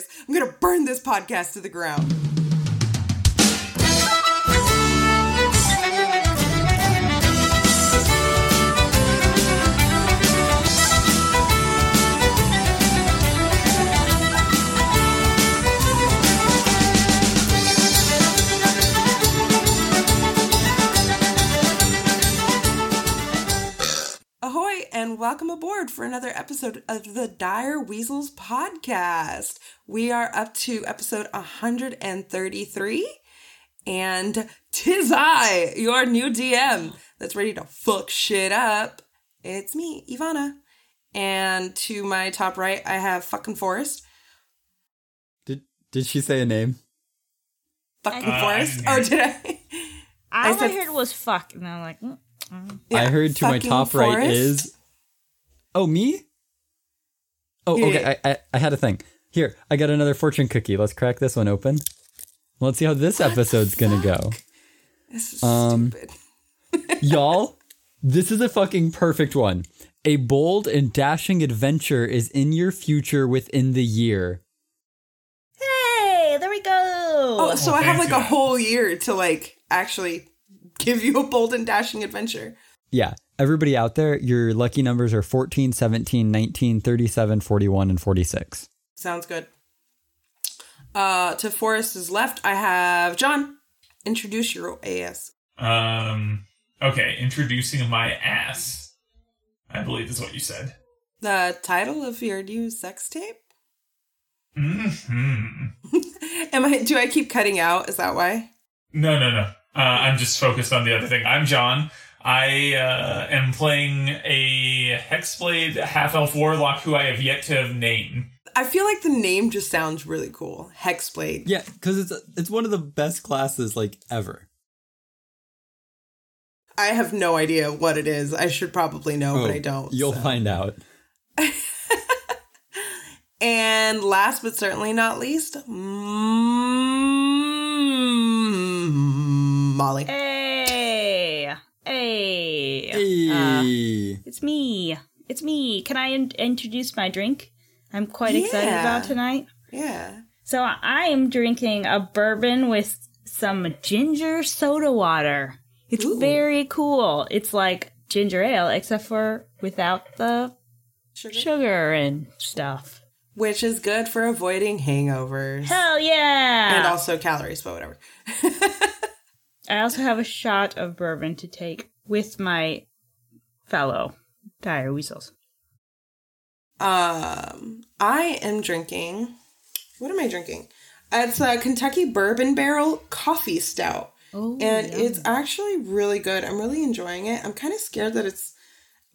this. I'm going to burn this podcast to the ground. And welcome aboard for another episode of the Dire Weasels podcast. We are up to episode 133, and tis I, your new DM, that's ready to fuck shit up. It's me, Ivana. And to my top right, I have fucking Forrest. Did she say a name? Fucking Forrest? Oh, did I? All I heard was fuck, and I'm like, I heard to my top Forrest. Right is... Oh, me? Oh, okay. I had a thing. Here, I got another fortune cookie. Let's crack this one open. Let's see how this episode's gonna go. This is stupid. Y'all, this is a fucking perfect one. A bold and dashing adventure is in your future within the year. Hey, there we go. Oh, so I have like a whole year to like actually give you a bold and dashing adventure. Yeah. Everybody out there, your lucky numbers are 14, 17, 19, 37, 41, and 46. Sounds good. To Forrest's left, I have John. Introduce your ass. Okay, introducing my ass, I believe is what you said. The title of your new sex tape? Mm-hmm. Do I keep cutting out? Is that why? No. I'm just focused on the other thing. I'm John. I am playing a Hexblade half-elf warlock who I have yet to have named. I feel like the name just sounds really cool. Hexblade. Yeah, because it's one of the best classes, like, ever. I have no idea what it is. I should probably know, but I don't. You'll find out. And last but certainly not least, Molly. Hey. It's me. Can I introduce my drink? I'm quite excited about tonight. Yeah. So I am drinking a bourbon with some ginger soda water. It's very cool. It's like ginger ale, except for without the sugar and stuff. Which is good for avoiding hangovers. Hell yeah. And also calories, but whatever. I also have a shot of bourbon to take with my fellow dire weasels. I am drinking... What am I drinking? It's a Kentucky Bourbon Barrel Coffee Stout. Oh, and it's actually really good. I'm really enjoying it. I'm kind of scared that it's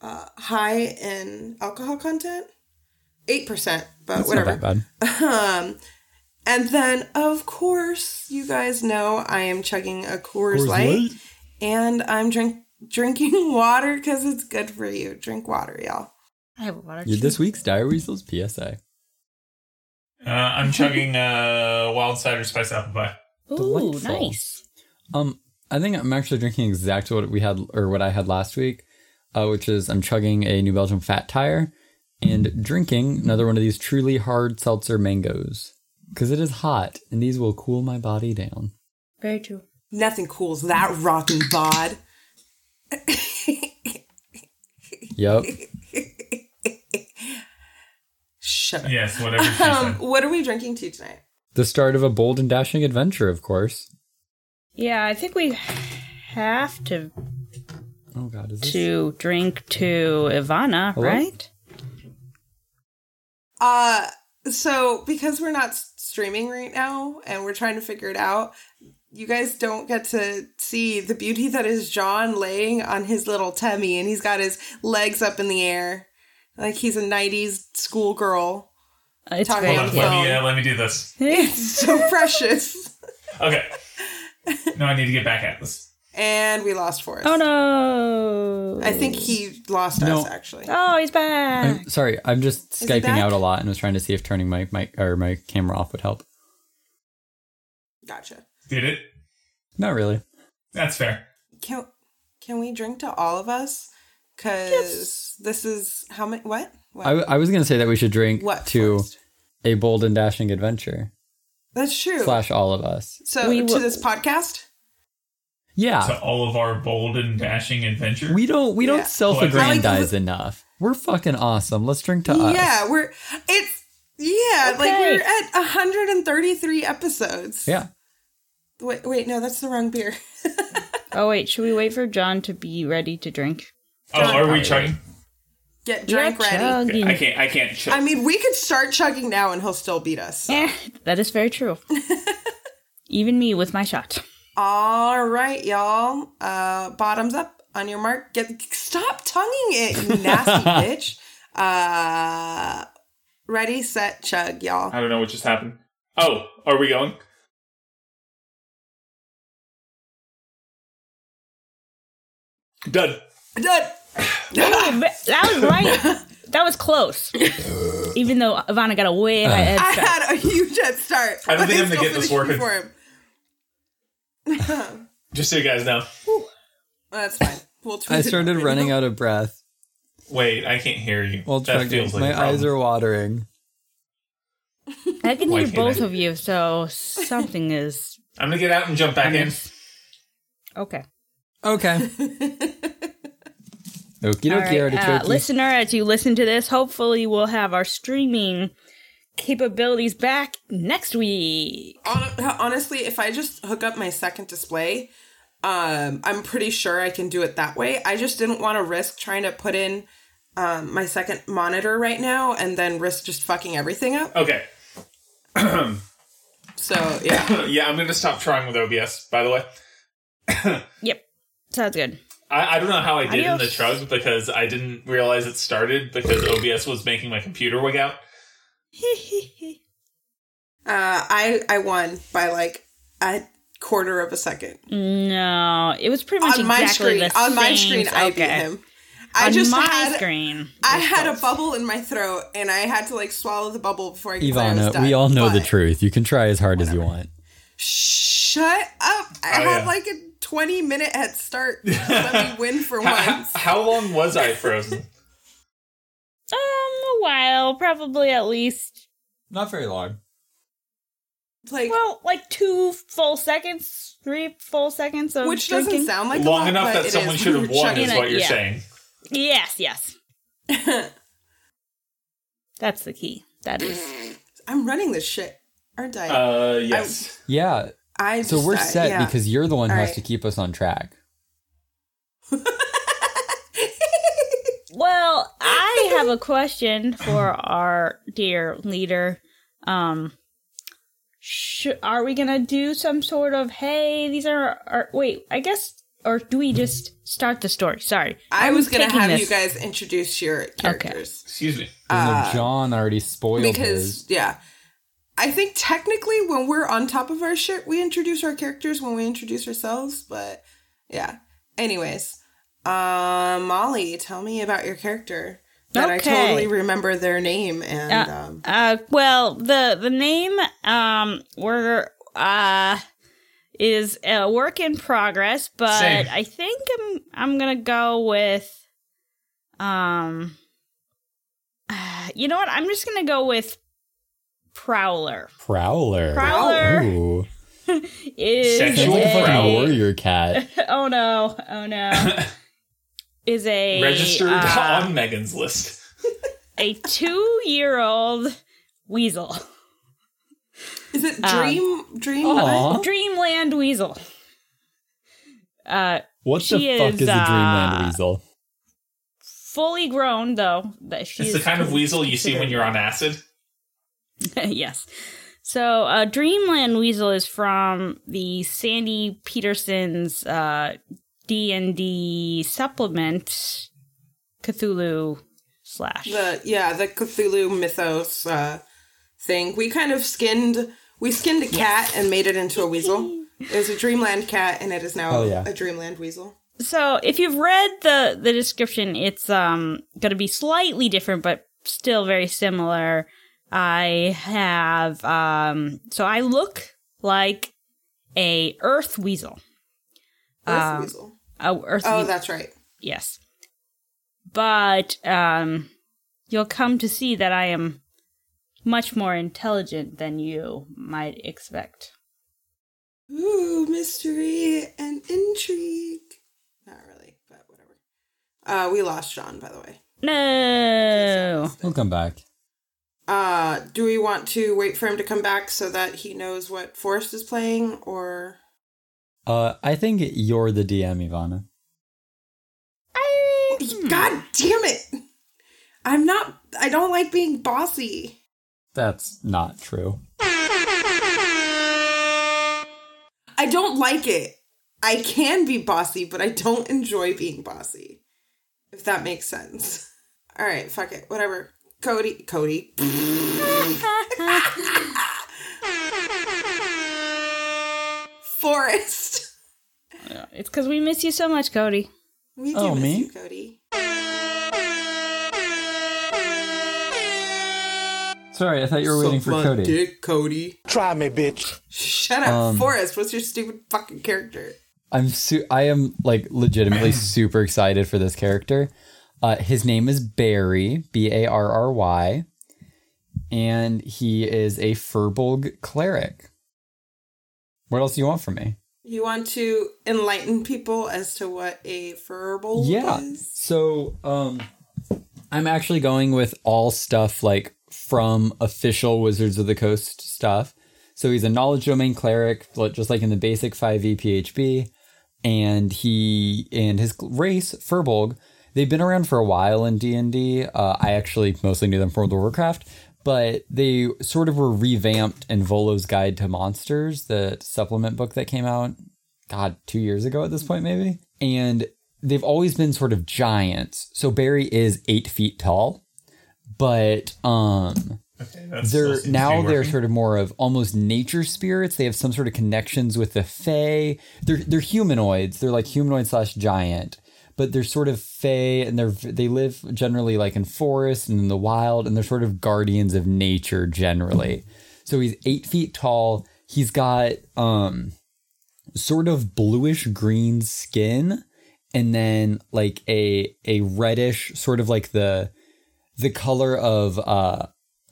high in alcohol content. 8%, but that's whatever. Not that bad. And then, of course, you guys know I am chugging a Coors Light. And I'm drinking water because it's good for you. Drink water, y'all. I have a water. You're this week's Dire Weasels PSI. I'm chugging wild cider spice apple pie. Ooh, delightful. Nice. I think I'm actually drinking exactly what I had last week, which is I'm chugging a New Belgium Fat Tire and drinking another one of these truly hard seltzer mangoes because it is hot and these will cool my body down. Very true. Nothing cools that rockin' bod. Yep. Shut up. Yes, whatever she said. What are we drinking to tonight? The start of a bold and dashing adventure, of course. Yeah, I think we have to drink to Ivana, hello? Right? So, because we're not streaming right now, and we're trying to figure it out... You guys don't get to see the beauty that is John laying on his little tummy, and he's got his legs up in the air. Like he's a 90s schoolgirl. It's talking on the phone. Let me do this. It's so precious. Okay. No, I need to get back at this. And we lost Forrest. Oh, no. I think he lost us, actually. Oh, he's back. I'm sorry, I'm just Skyping out a lot and was trying to see if turning my camera off would help. Gotcha. Did it? Not really. That's fair. Can we drink to all of us? Because this is how many... What? I was going to say that we should drink to a bold and dashing adventure. That's true. Slash all of us. So to this podcast? Yeah. To all of our bold and dashing adventure? We don't self-aggrandize enough. We're fucking awesome. Let's drink to us. Yeah, we're at 133 episodes. Yeah. Wait, no, that's the wrong beer. Oh, wait, should we wait for John to be ready to drink? John, are we chugging? Get drink ready. Chugging. I can't chug. I mean, we could start chugging now and he'll still beat us. So. Yeah, that is very true. Even me with my shot. All right, y'all. Bottoms up. On your mark. Stop tonguing it, you nasty bitch. Ready, set, chug, y'all. I don't know what just happened. Oh, are we going? Done. That was right. That was close. Even though Ivana got a way head start. I had a huge head start. I don't think I'm going to get this working. Just so you guys know. Ooh. That's fine. I started running out of breath. Wait, I can't hear you. That feels like my eyes are watering. I can hear both of you, so something is... I'm going to get out and jump back in. Okay. Okie dokie, artichoke. Listener, as you listen to this, hopefully we'll have our streaming capabilities back next week. Honestly, if I just hook up my second display... I'm pretty sure I can do it that way. I just didn't want to risk trying to put in my second monitor right now and then risk just fucking everything up. Okay. So, yeah. Yeah, I'm going to stop trying with OBS, by the way. Yep. Sounds good. I don't know how I did in the chug because I didn't realize it started because OBS was making my computer wig out. I won by quarter of a second. No, it was pretty much on exactly the same. On my screen, I beat him. I had a bubble in my throat, and I had to swallow the bubble before I could. Ivana, we all know the truth. You can try as hard as you want. Shut up! I had a 20-minute head start. Let me win for once. How long was I frozen? A while, probably at least. Not very long. 3 full seconds of which drinking. Doesn't sound like long a lot, enough that someone should have won is what you're saying. Yes. That's the key. That is. I'm running this shit, aren't I? Yes. We're set because you're the one who has to keep us on track. Well, I have a question for our dear leader. Are we going to do some sort of, hey, these are our, wait, I guess, or do we just start the story? Sorry. I was going to have you guys introduce your characters. Okay. Excuse me. John already spoiled his. Yeah. I think technically when we're on top of our shit, we introduce our characters when we introduce ourselves. But yeah. Anyways, Molly, tell me about your character. That okay. I totally remember their name and the name is a work in progress, but same. I think I'm gonna go with you know what? I'm just gonna go with Prowler. Prowler is sexual warrior cat. Oh no. Is a registered on Megan's list. A 2-year-old weasel. Is it Dreamland weasel? What the fuck is a Dreamland weasel? Fully grown, though. It's the kind of weasel you see when you're on acid. Yes. So, Dreamland weasel is from the Sandy Peterson's. D&D supplement Cthulhu / the Cthulhu mythos thing. We kind of skinned a cat and made it into a weasel. It was a Dreamland cat and it is now a Dreamland weasel. So if you've read the description, it's going to be slightly different but still very similar. I have I look like a earth weasel. Earth weasel. Earth weasel. That's right. Yes. But you'll come to see that I am much more intelligent than you might expect. Ooh, mystery and intrigue. Not really, but whatever. We lost Sean, by the way. No! He'll come back. Do we want to wait for him to come back so that he knows what Forrest is playing, or...? I think you're the DM, Ivana. God damn it! I don't like being bossy. That's not true. I don't like it. I can be bossy, but I don't enjoy being bossy. If that makes sense. All right, fuck it. Whatever. Cody. Forrest. It's because we miss you so much, Cody. We do miss you, Cody. Sorry, I thought you were waiting for Cody. Suck my dick, Cody. Try me, bitch. Shut up, Forrest. What's your stupid fucking character? I am like legitimately super excited for this character. His name is Barry, Barry, and he is a Firbolg cleric. What else do you want from me? You want to enlighten people as to what a Firbolg is? Yeah, so I'm actually going with all stuff like from official Wizards of the Coast stuff. So he's a knowledge domain cleric, just like in the basic 5e PHB, and he and his race, Firbolg, they've been around for a while in D&D. I actually mostly knew them from World of Warcraft, but they sort of were revamped in Volo's Guide to Monsters, the supplement book that came out, 2 years ago at this point, maybe. And they've always been sort of giants. So Barry is 8 feet tall, but they're sort of more of almost nature spirits. They have some sort of connections with the fae. They're humanoids. They're like humanoid / giant. But they're sort of fae, and they live generally like in forests and in the wild, and they're sort of guardians of nature generally. So he's 8 feet tall. He's got sort of bluish green skin, and then like a reddish, sort of like the color of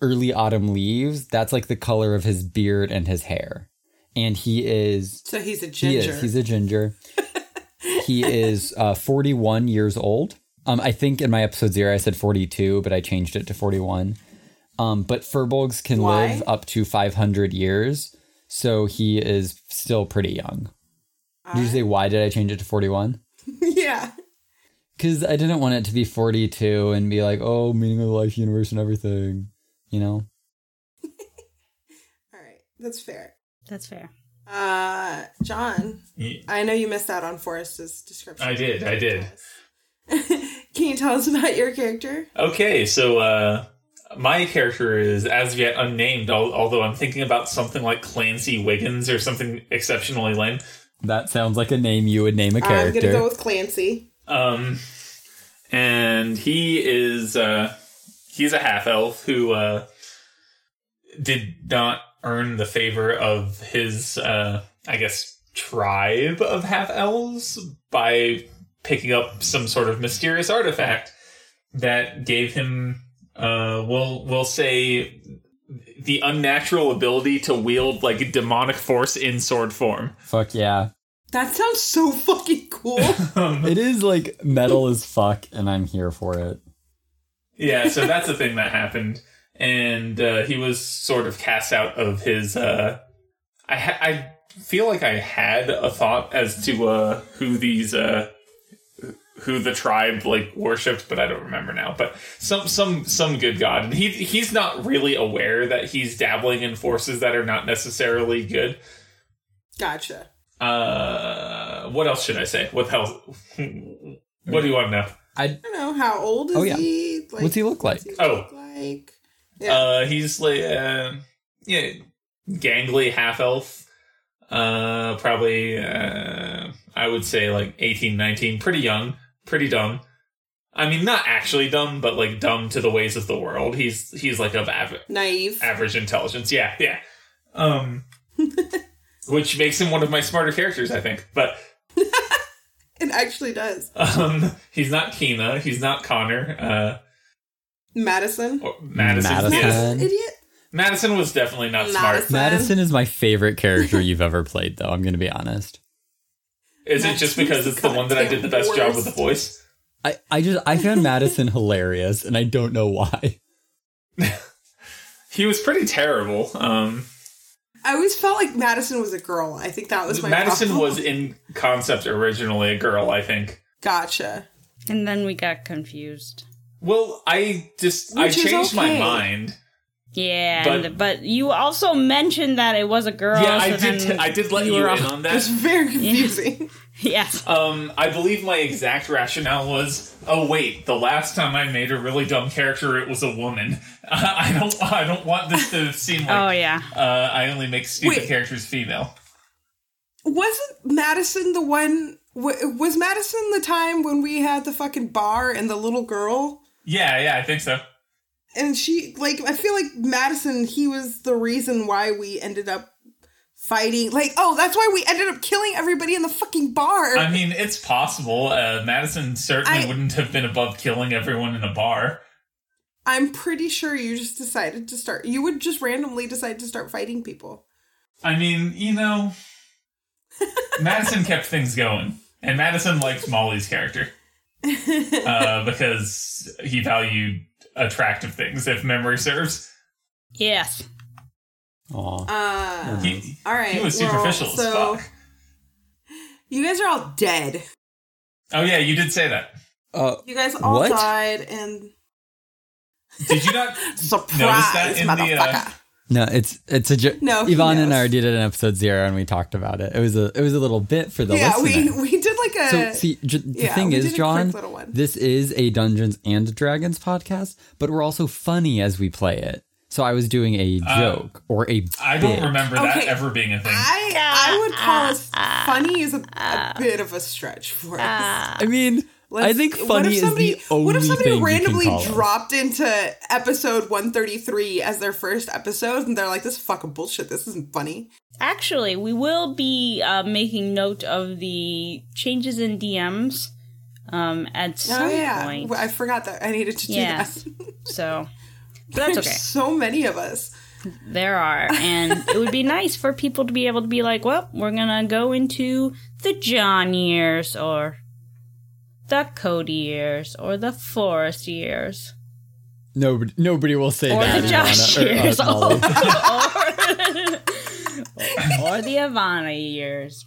early autumn leaves. That's like the color of his beard and his hair. And he is he's a ginger. He's a ginger. He is 41 years old. I think in my episode 0, I said 42, but I changed it to 41. But Firbolgs can live up to 500 years, so he is still pretty young. Did you say why did I change it to 41? Yeah. Because I didn't want it to be 42 and be like, oh, meaning of life, universe, and everything, you know? All right. That's fair. John, I know you missed out on Forrest's description. I did. Can you tell us about your character? Okay, so my character is as yet unnamed, although I'm thinking about something like Clancy Wiggins or something exceptionally lame. That sounds like a name you would name a character. I'm going to go with Clancy. And he is he's a half-elf who did not earn the favor of his, tribe of half-elves by picking up some sort of mysterious artifact that gave him, we'll say, the unnatural ability to wield, like, demonic force in sword form. Fuck yeah. That sounds so fucking cool. It is, like, metal as fuck, and I'm here for it. Yeah, so that's the thing that happened. And he was sort of cast out of his... I feel like I had a thought as to who the tribe like worshipped, but I don't remember now. But some good god. And he's not really aware that he's dabbling in forces that are not necessarily good. Gotcha. What else should I say? What do you want to know? I don't know. How old is he? Like, what's he look like? Yeah. He's like gangly half elf, probably I would say like 18, 19, pretty young, pretty dumb. I mean, not actually dumb, but like dumb to the ways of the world. He's like of naive, average intelligence. Yeah. Which makes him one of my smarter characters, I think. But it actually does. He's not Keena. He's not Connor. Madison? Yes. Idiot. Madison was definitely not smart. Madison is my favorite character you've ever played, though. I'm going to be honest. Is Madison's it just because it's the one that I did the best job with the voice? I found Madison hilarious, and I don't know why. He was pretty terrible. I always felt like Madison was a girl. I think that was my Madison problem. Was in concept originally a girl, I think. Gotcha. And then we got confused. Well, I changed my mind. Yeah, but you also mentioned that it was a girl. Yeah, so I did let you in on that. It's very confusing. Yes. I believe my exact rationale was, oh wait, the last time I made a really dumb character, it was a woman. I don't want this to seem like. Oh yeah. I only make stupid characters female. Wasn't Madison the one? Was Madison the time when we had the fucking bar and the little girl? Yeah, I think so. And she, like, I feel like Madison, he was the reason why we ended up fighting. Like, oh, that's why we ended up killing everybody in the fucking bar. I mean, it's possible. Madison certainly wouldn't have been above killing everyone in a bar. I'm pretty sure you just decided to start. You would just randomly decide to start fighting people. I mean, you know, Madison kept things going. And Madison liked Molly's character. Because he valued attractive things, if memory serves. Yes. Aww. All right. He was superficial as fuck. You guys are all dead. Oh, yeah, you did say that. You guys all died, and... Did you not surprise, notice that in the... No, it's a joke. No, Yvonne and I did it in episode 0, and we talked about it. It was a little bit for the listener. Yeah, we did like a... So, see, the thing is, John, this is a Dungeons and Dragons podcast, but we're also funny as we play it. So I was doing a joke or a bit. I don't remember that ever being a thing. I would call us funny is a bit of a stretch for us. I mean... I think funny is the only thing you can call it. What if somebody randomly dropped into episode 133 as their first episode, and they're like, this is fucking bullshit, this isn't funny? Actually, we will be making note of the changes in DMs at some point. I forgot that. I needed to do that. So, but that's okay. There's so many of us. There are, and it would be nice for people to be able to be like, well, we're going to go into the John years, or... the Cody years, or the Forest years. Nobody will say that. Or the Josh years. Or the Ivana years.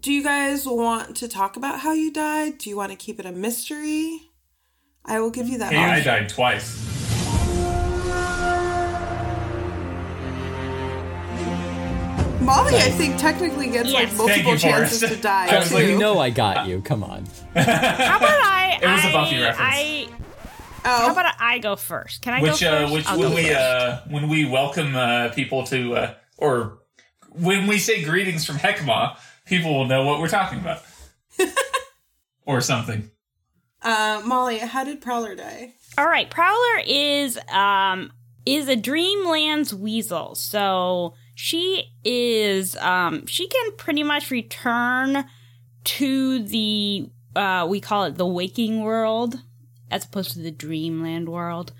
Do you guys want to talk about how you died? Do you want to keep it a mystery? I will give you that option. I died twice. Molly, I think, technically gets like multiple chances to die. I was like, I got you. Come on. How about I? It was a Buffy reference. How about I go first? Can I go first? When we welcome people to, or when we say greetings from Heckma, people will know what we're talking about. Or something. Molly, how did Prowler die? All right, Prowler is a Dreamland's weasel, so... She can pretty much return to the, we call it the waking world, as opposed to the dreamland world,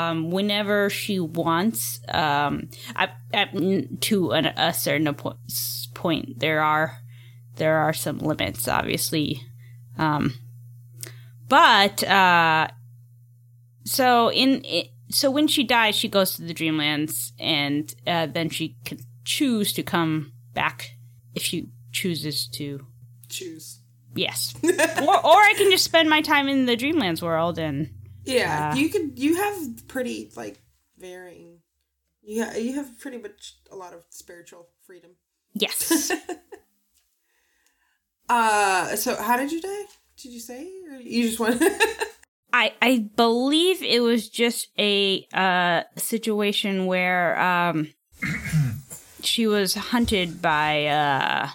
whenever she wants. To a certain point, there are some limits, obviously. So when she dies, she goes to the Dreamlands, and then she can choose to come back if she chooses to. Choose. Yes. or I can just spend my time in the Dreamlands world and... Yeah, you have pretty, like, varying... You have pretty much a lot of spiritual freedom. Yes. So how did you die? Did you say? Or you just want to... I believe it was just a situation where she was hunted by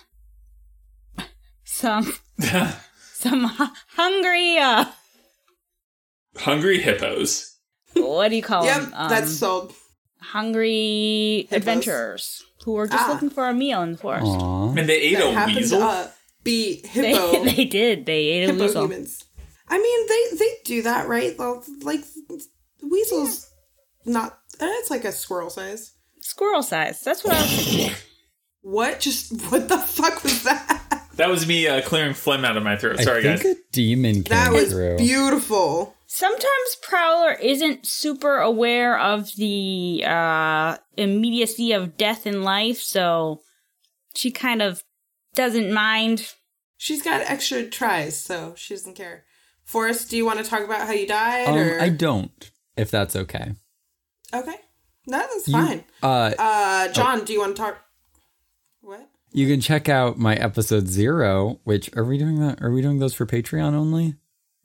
some hungry hippos. What do you call them? That's sold. Hungry hippos. Adventurers who were just looking for a meal in the forest. Aww. And they ate a weasel. Be hippo. They did. They ate a weasel. Humans. I mean, they do that, right? Like, The weasel's not... It's like a squirrel size. Squirrel size. That's what I was thinking. What? What the fuck was that? That was me clearing phlegm out of my throat. Sorry, guys. I think a demon came through. That was beautiful. Sometimes Prowler isn't super aware of the immediacy of death and life, so she kind of doesn't mind. She's got extra tries, so she doesn't care. Forrest, do you want to talk about how you died? Or? I don't, if that's okay. Okay. No, that's fine. John, do you want to talk? What? You can check out my episode 0, which are we doing that? Are we doing those for Patreon only?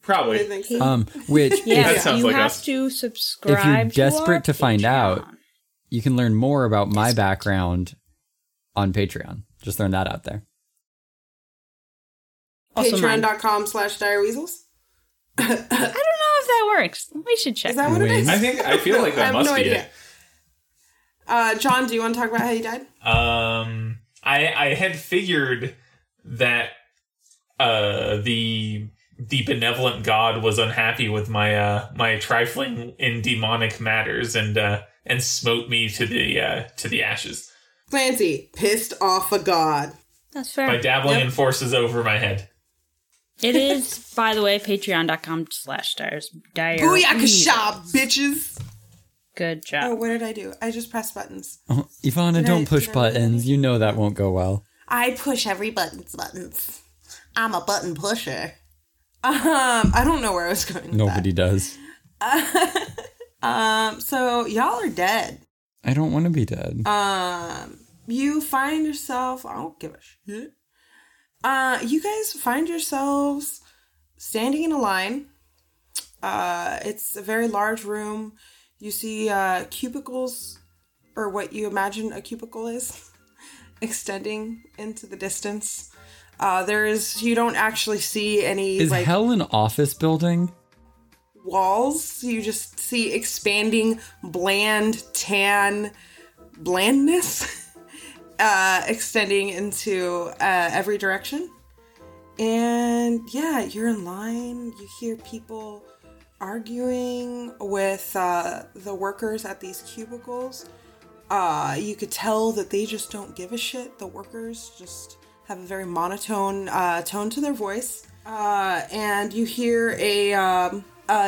Probably. I think so. Which yeah, that sounds you like have us. To subscribe. If you're desperate to find Patreon. Out, you can learn more about my background on Patreon. Just throwing that out there. Patreon.com/direweasels. I don't know if that works. We should check. Is that what it is? I feel like that must be it. John, do you want to talk about how you died? I had figured that the benevolent god was unhappy with my my trifling in demonic matters and smote me to the ashes. Clancy pissed off a god. That's fair. By dabbling in forces over my head. It is, by the way, patreon.com/dire. Booyakasha, bitches! Good job. Oh, what did I do? I just pressed buttons. Oh, Ivana, don't push buttons. You know that won't go well. I push every buttons. I'm a button pusher. I don't know where I was going with Nobody that. Does. So y'all are dead. I don't want to be dead. You find yourself... I don't give a shit. You guys find yourselves standing in a line. It's a very large room. You see cubicles, or what you imagine a cubicle is, extending into the distance. You don't actually see any... Is hell an office building? Walls. You just see expanding blandness. Extending into every direction. And yeah, you're in line. You hear people arguing with the workers at these cubicles. You could tell that they just don't give a shit. The workers just have a very monotone tone to their voice. And you hear a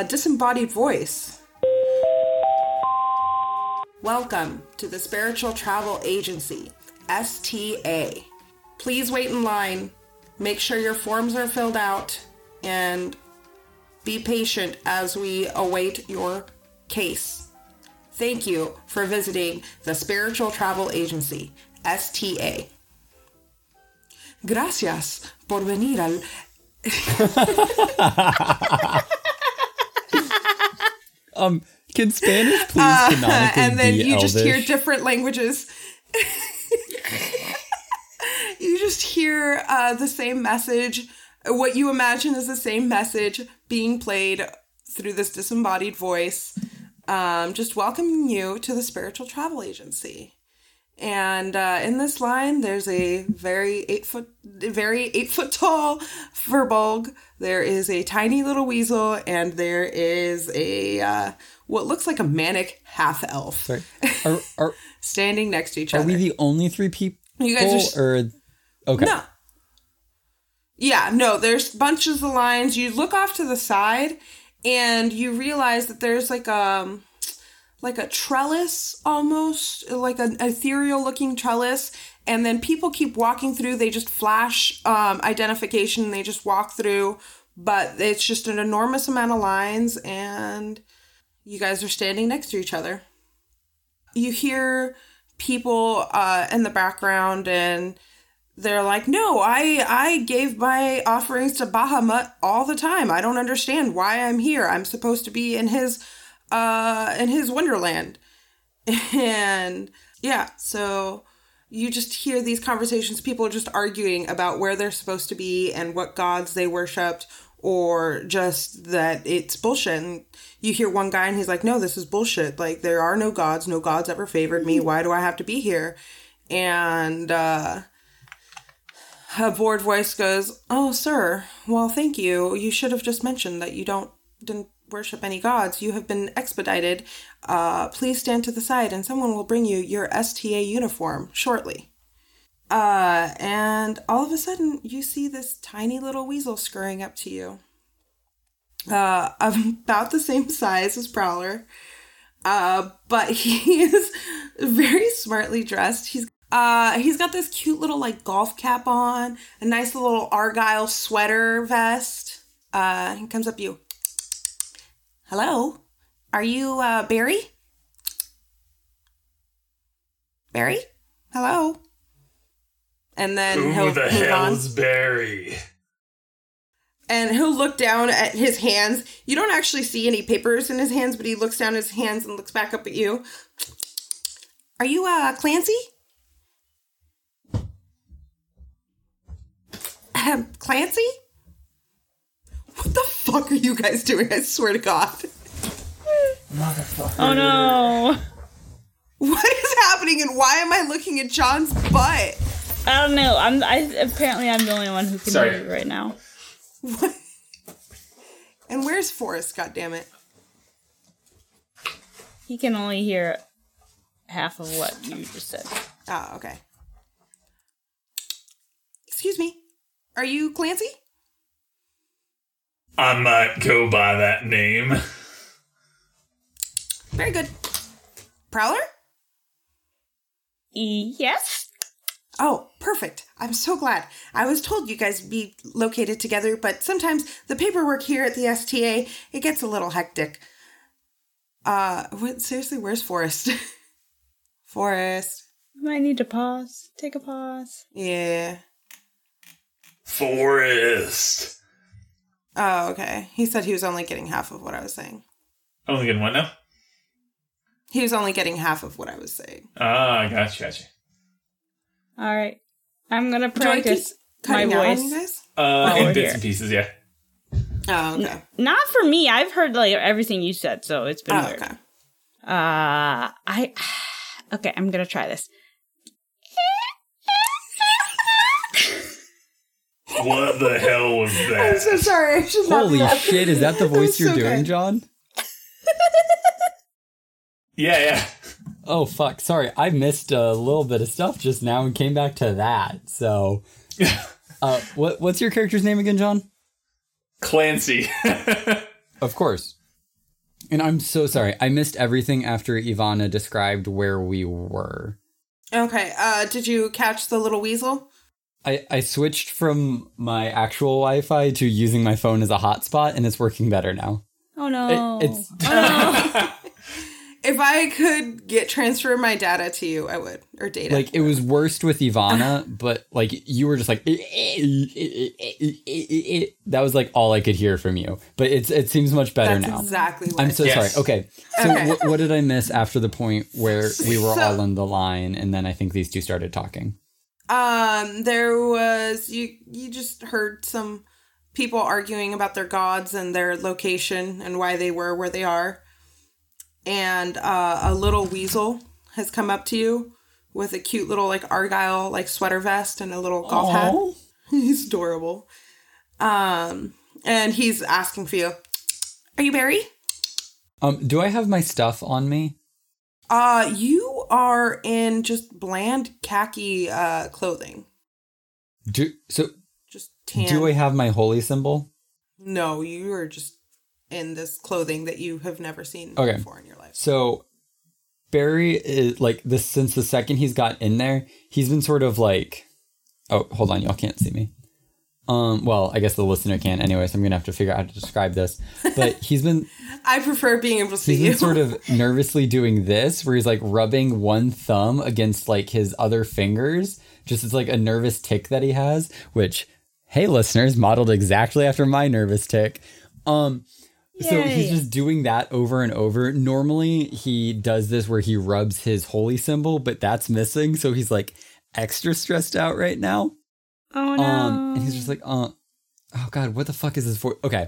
disembodied voice. Welcome to the Spiritual Travel Agency. STA. Please wait in line. Make sure your forms are filled out and be patient as we await your case. Thank you for visiting the Spiritual Travel Agency, STA. Gracias por venir al... Can Spanish please canonically and then be you Elvish? Just hear different languages... You just hear the same message, what you imagine is the same message being played through this disembodied voice, just welcoming you to the Spiritual Travel Agency. And in this line, there's a very 8 foot tall Firbolg. There is a tiny little weasel, and there is a what looks like a manic half elf. Sorry. Are standing next to each other. Are we the only 3 people? You guys are okay. No. Yeah, no. There's bunches of lines. You look off to the side, and you realize that there's like a trellis almost, like an ethereal-looking trellis, and then people keep walking through. They just flash identification, and they just walk through, but it's just an enormous amount of lines, and you guys are standing next to each other. You hear people in the background, and they're like, no, I gave my offerings to Bahamut all the time. I don't understand why I'm here. I'm supposed to be in his... wonderland. And yeah, so you just hear these conversations. People are just arguing about where they're supposed to be and what gods they worshipped, or just that it's bullshit. And you hear one guy, and he's like, no, this is bullshit. Like, there are no gods. No gods ever favored me. Why do I have to be here? And a bored voice goes, oh, sir, well, thank you. You should have just mentioned that you didn't worship any gods. You have been expedited. Please stand to the side and someone will bring you your STA uniform shortly. And all of a sudden, you see this tiny little weasel scurrying up to you. About the same size as Prowler. But he is very smartly dressed. He's got this cute little, like, golf cap on, a nice little Argyle sweater vest. He comes up to you. Hello? Are you, Barry? Barry? Hello? And then who the hell's Barry? And he'll look down at his hands. You don't actually see any papers in his hands, but he looks down at his hands and looks back up at you. Are you, Clancy? Clancy? What the fuck are you guys doing? I swear to God. Motherfucker. Oh, no. What is happening and why am I looking at John's butt? I don't know. Apparently I'm the only one who can hear it right now. What? And where's Forrest, goddammit? He can only hear half of what you just said. Oh, okay. Excuse me. Are you Clancy? I might go by that name. Very good. Prowler? Yes. Oh, perfect. I'm so glad. I was told you guys be located together, but sometimes the paperwork here at the STA, it gets a little hectic. Seriously, where's Forrest? Forrest. You might need to pause. Take a pause. Yeah. Forrest. Oh, okay. He said he was only getting half of what I was saying. Only getting what now? He was only getting half of what I was saying. Ah, gotcha. All right. I'm going to practice my voice. In bits and pieces, yeah. Oh, okay. Not for me. I've heard like everything you said, so it's been weird. Okay. Okay, I'm going to try this. What the hell was that? I'm so sorry. Holy shit, is that the voice you're doing, John? Yeah. Oh, fuck. Sorry, I missed a little bit of stuff just now and came back to that. So, what's your character's name again, John? Clancy. Of course. And I'm so sorry. I missed everything after Ivana described where we were. Okay. Did you catch the little weasel? I switched from my actual Wi-Fi to using my phone as a hotspot, and it's working better now. Oh, no. Oh, no. If I could transfer my data to you, I would. Or data. Like, it was worst with Ivana, but, like, you were just like... That was, like, all I could hear from you. But it seems much better now. That's exactly what I'm so sorry. Okay. So what did I miss after the point where we were all on the line, and then I think these two started talking? There was... You just heard some people arguing about their gods and their location and why they were where they are. And a little weasel has come up to you with a cute little, like, Argyle, like, sweater vest and a little golf hat. He's adorable. And he's asking for you. Are you Barry? Do I have my stuff on me? You are in just bland khaki clothing. Just tan. Do I have my holy symbol? No, you are just in this clothing that you have never seen before in your life. So Barry is like this since the second he's got in there, he's been sort of like, oh, hold on. Y'all can't see me. Well, I guess the listener can anyway, so I'm going to have to figure out how to describe this, but he's been, I prefer being able to see you sort of nervously doing this where he's like rubbing one thumb against like his other fingers. Just, it's like a nervous tick that he has, which, hey listeners, modeled exactly after my nervous tick. So he's just doing that over and over. Normally, he does this where he rubs his holy symbol, but that's missing. So he's, like, extra stressed out right now. Oh, no. And he's just like, oh, God, what the fuck is this voice? Okay.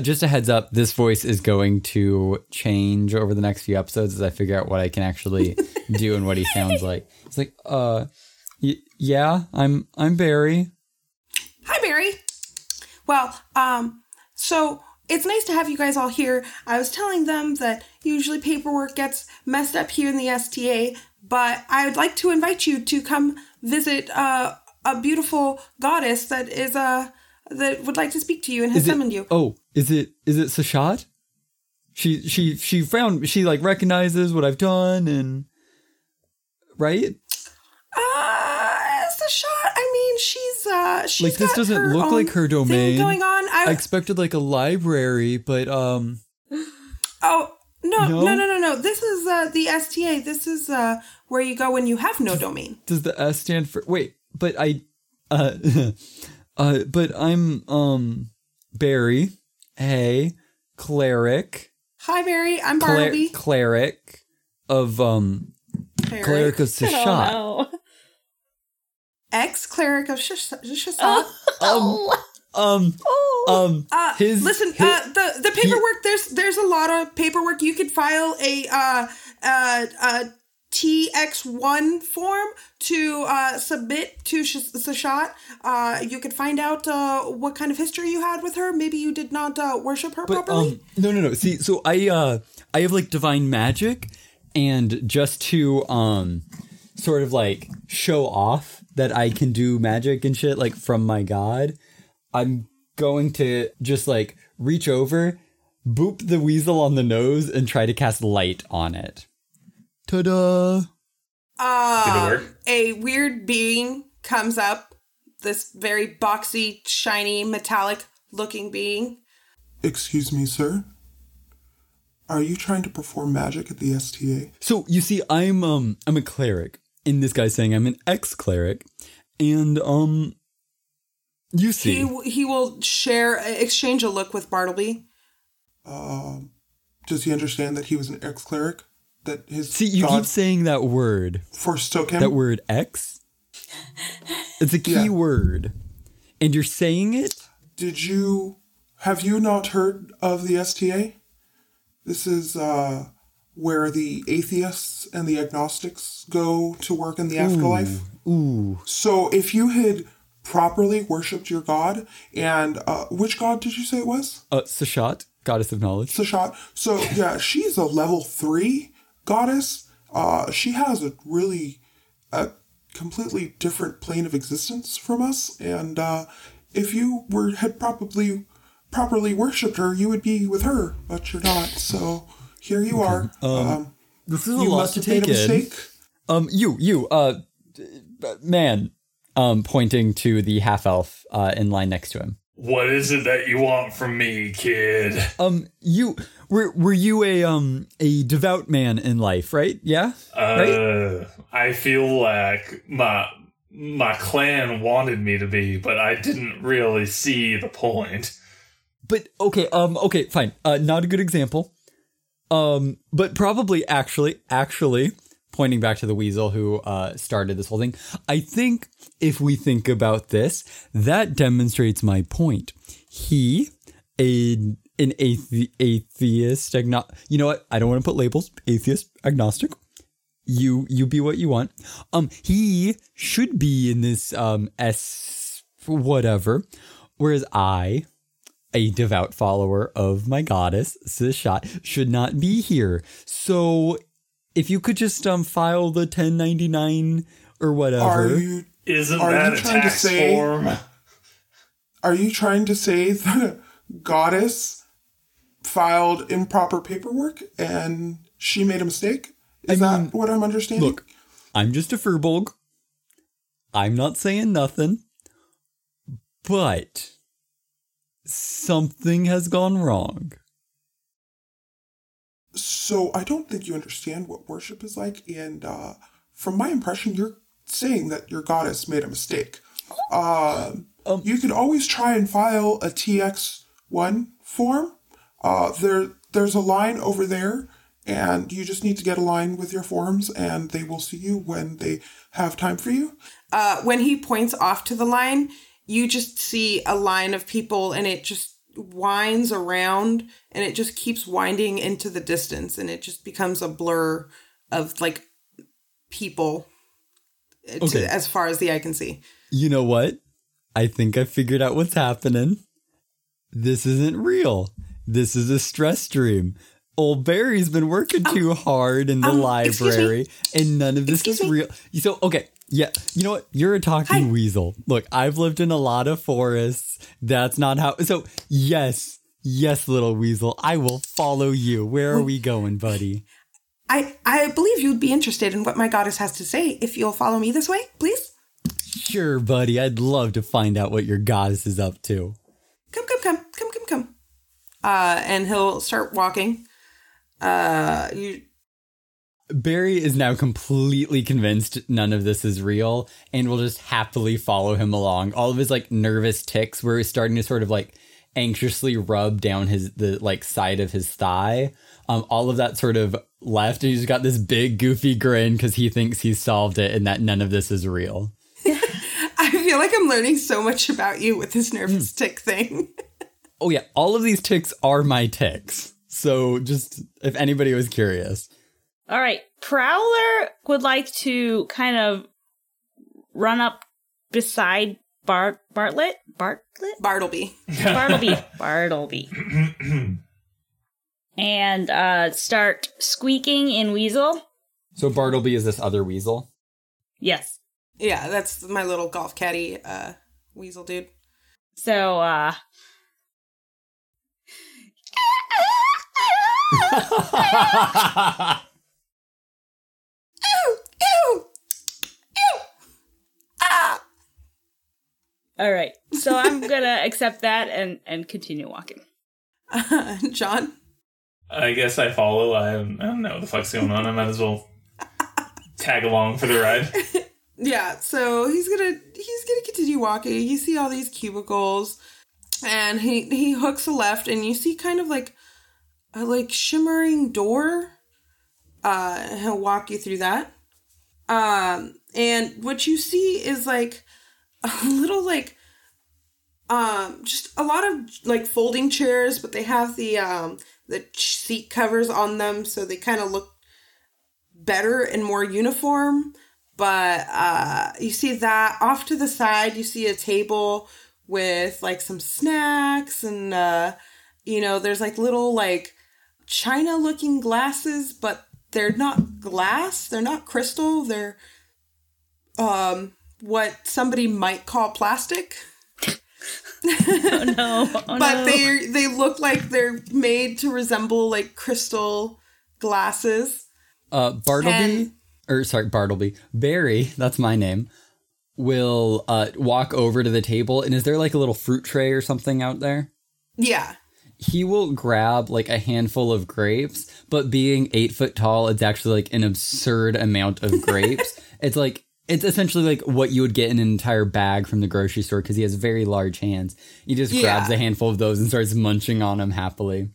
Just a heads up, this voice is going to change over the next few episodes as I figure out what I can actually do and what he sounds like. It's like, yeah, I'm Barry. Hi, Barry. Well, so... It's nice to have you guys all here. I was telling them that usually paperwork gets messed up here in the STA, but I would like to invite you to come visit a beautiful goddess that is that would like to speak to you and has summoned you. Oh, is it Seshat? She recognizes what I've done and right? Seshat, I mean, she's like, this doesn't look like her domain going on. I expected like a library, but oh no. This is the STA. This is where you go when you have no domain. Does the S stand for? Wait, but I, but I'm Barry, a cleric. Hi, Barry. I'm Barley. Cleric of Seshat. Ex-cleric of Seshat. The paperwork. There's a lot of paperwork. You could file a TX1 form to submit to Seshat. You could find out what kind of history you had with her. Maybe you did not worship her properly. No. See, so I have like divine magic, and just to sort of like show off that I can do magic and shit like from my god, I'm going to just like reach over, boop the weasel on the nose and try to cast light on it. Ta-da! A weird being comes up, this very boxy, shiny, metallic looking being. Excuse me, sir? Are you trying to perform magic at the STA? So you see, I'm a cleric. And this guy's saying I'm an ex-cleric, and you see, he will exchange a look with Bartleby. Does he understand that he was an ex-cleric? That his keep saying that word. Forsook him. That word ex. It's a key word, and you're saying it. Have you not heard of the STA? This is where the atheists and the agnostics go to work in the afterlife. Ooh. So if you had properly worshipped your god, and which god did you say it was? Seshat, goddess of knowledge. Seshat. So yeah, she's a level 3 goddess. She has a really completely different plane of existence from us, and if you had properly worshipped her, you would be with her, but you're not, so... Here you are. This is a lot to take in. Man, pointing to the half-elf in line next to him. What is it that you want from me, kid? Were you a devout man in life, right? Yeah? Right? I feel like my clan wanted me to be, but I didn't really see the point. But, okay, fine. Not a good example. But probably actually, pointing back to the weasel who started this whole thing, I think if we think about this, that demonstrates my point. He, an atheist, agnostic, you know what? I don't want to put labels, atheist, agnostic. You be what you want. He should be in this S whatever, whereas I... a devout follower of my goddess, Seshat, should not be here. So if you could just file the 1099 or whatever. Isn't that a tax form? Are you trying to say the goddess filed improper paperwork and she made a mistake? Is that what I'm understanding? Look, I'm just a Firbolg. I'm not saying nothing. But... something has gone wrong. So I don't think you understand what worship is like, and from my impression, you're saying that your goddess made a mistake. You could always try and file a TX1 form. There's a line over there, and you just need to get a line with your forms, and they will see you when they have time for you. When he points off to the line... you just see a line of people and it just winds around and it just keeps winding into the distance and it just becomes a blur of like people as far as the eye can see. You know what? I think I figured out what's happening. This isn't real. This is a stress dream. Old Barry's been working too hard in the library, and none of this is real. So, okay. Yeah. You know what? You're a talking weasel. Look, I've lived in a lot of forests. That's not how. So, yes, little weasel. I will follow you. Where are we going, buddy? I believe you'd be interested in what my goddess has to say if you'll follow me this way, please. Sure, buddy. I'd love to find out what your goddess is up to. Come. And he'll start walking. Barry is now completely convinced none of this is real and will just happily follow him along. All of his nervous tics were starting to sort of anxiously rub down the side of his thigh. All of that sort of left, and he's got this big goofy grin because he thinks he's solved it and that none of this is real. I feel like I'm learning so much about you with this nervous tick thing. Oh yeah, all of these tics are my tics. So just if anybody was curious. All right. Prowler would like to kind of run up beside Bartleby. And start squeaking in Weasel. So Bartleby is this other weasel? Yes. Yeah, that's my little golf caddy weasel dude. So Ew. Ah. All right. So I'm going to accept that and continue walking. John? I guess I follow. I don't know what the fuck's going on. I might as well tag along for the ride. Yeah, so he's gonna continue walking. You see all these cubicles, and he hooks a left, and you see kind of a shimmering door. He'll walk you through that. And what you see is just a lot of folding chairs, but they have the seat covers on them, so they kind of look better and more uniform. But you see that off to the side, you see a table with some snacks and, there's little China looking glasses, but they're not glass. They're not crystal. They're what somebody might call plastic. Oh, no. But they look like they're made to resemble crystal glasses. Barry, that's my name, will walk over to the table. And is there a little fruit tray or something out there? Yeah. He will grab a handful of grapes, but being 8 foot tall, it's actually an absurd amount of grapes. It's essentially what you would get in an entire bag from the grocery store because he has very large hands. He just grabs a handful of those and starts munching on them happily.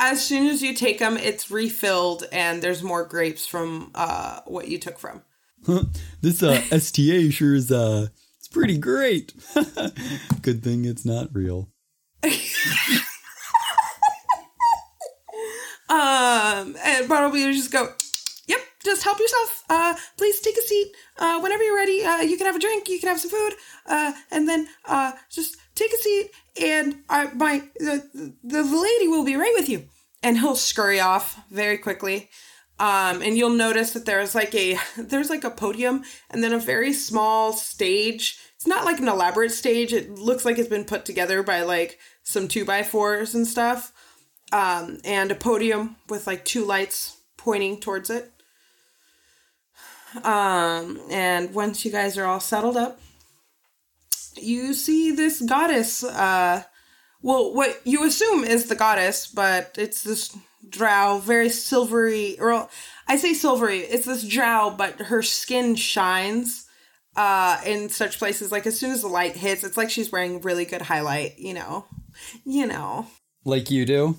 As soon as you take them, it's refilled and there's more grapes from what you took from. This STA sure is it's pretty great. Good thing it's not real. And Bartleby will just go, yep, just help yourself. Please take a seat. Whenever you're ready, you can have a drink, you can have some food, and then just take a seat, and the lady will be right with you. And he'll scurry off very quickly. And you'll notice that there's a podium and then a very small stage. It's not an elaborate stage. It looks like it's been put together by some 2x4s and stuff. And a podium with two lights pointing towards it. And once you guys are all settled up, you see this goddess. What you assume is the goddess, but it's this drow, very silvery. Or I say silvery. It's this drow, but her skin shines in such places. As soon as the light hits, it's like she's wearing really good highlight. You know. Like you do.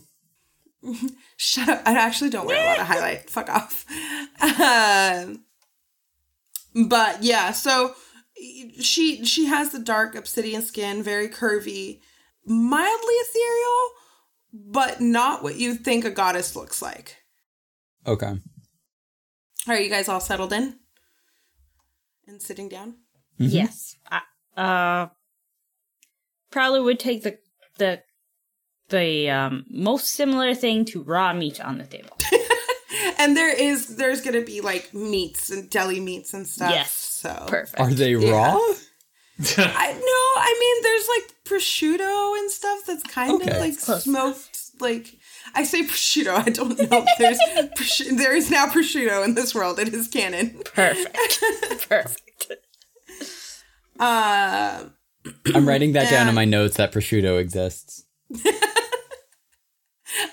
Shut up. I actually don't wear a lot of highlight. Fuck off. But yeah, so she has the dark obsidian skin, very curvy, mildly ethereal, but not what you think a goddess looks like. Okay. Are you guys all settled in? And sitting down? Mm-hmm. Yes. Prowler would take the the most similar thing to raw meat on the table. And there's going to be like meats and deli meats and stuff. Yes. So perfect. Are they raw? I mean, there's like prosciutto and stuff that's kind of like smoked, like I say prosciutto. I don't know. There is now prosciutto in this world. It is canon. Perfect. I'm writing that down in my notes that prosciutto exists.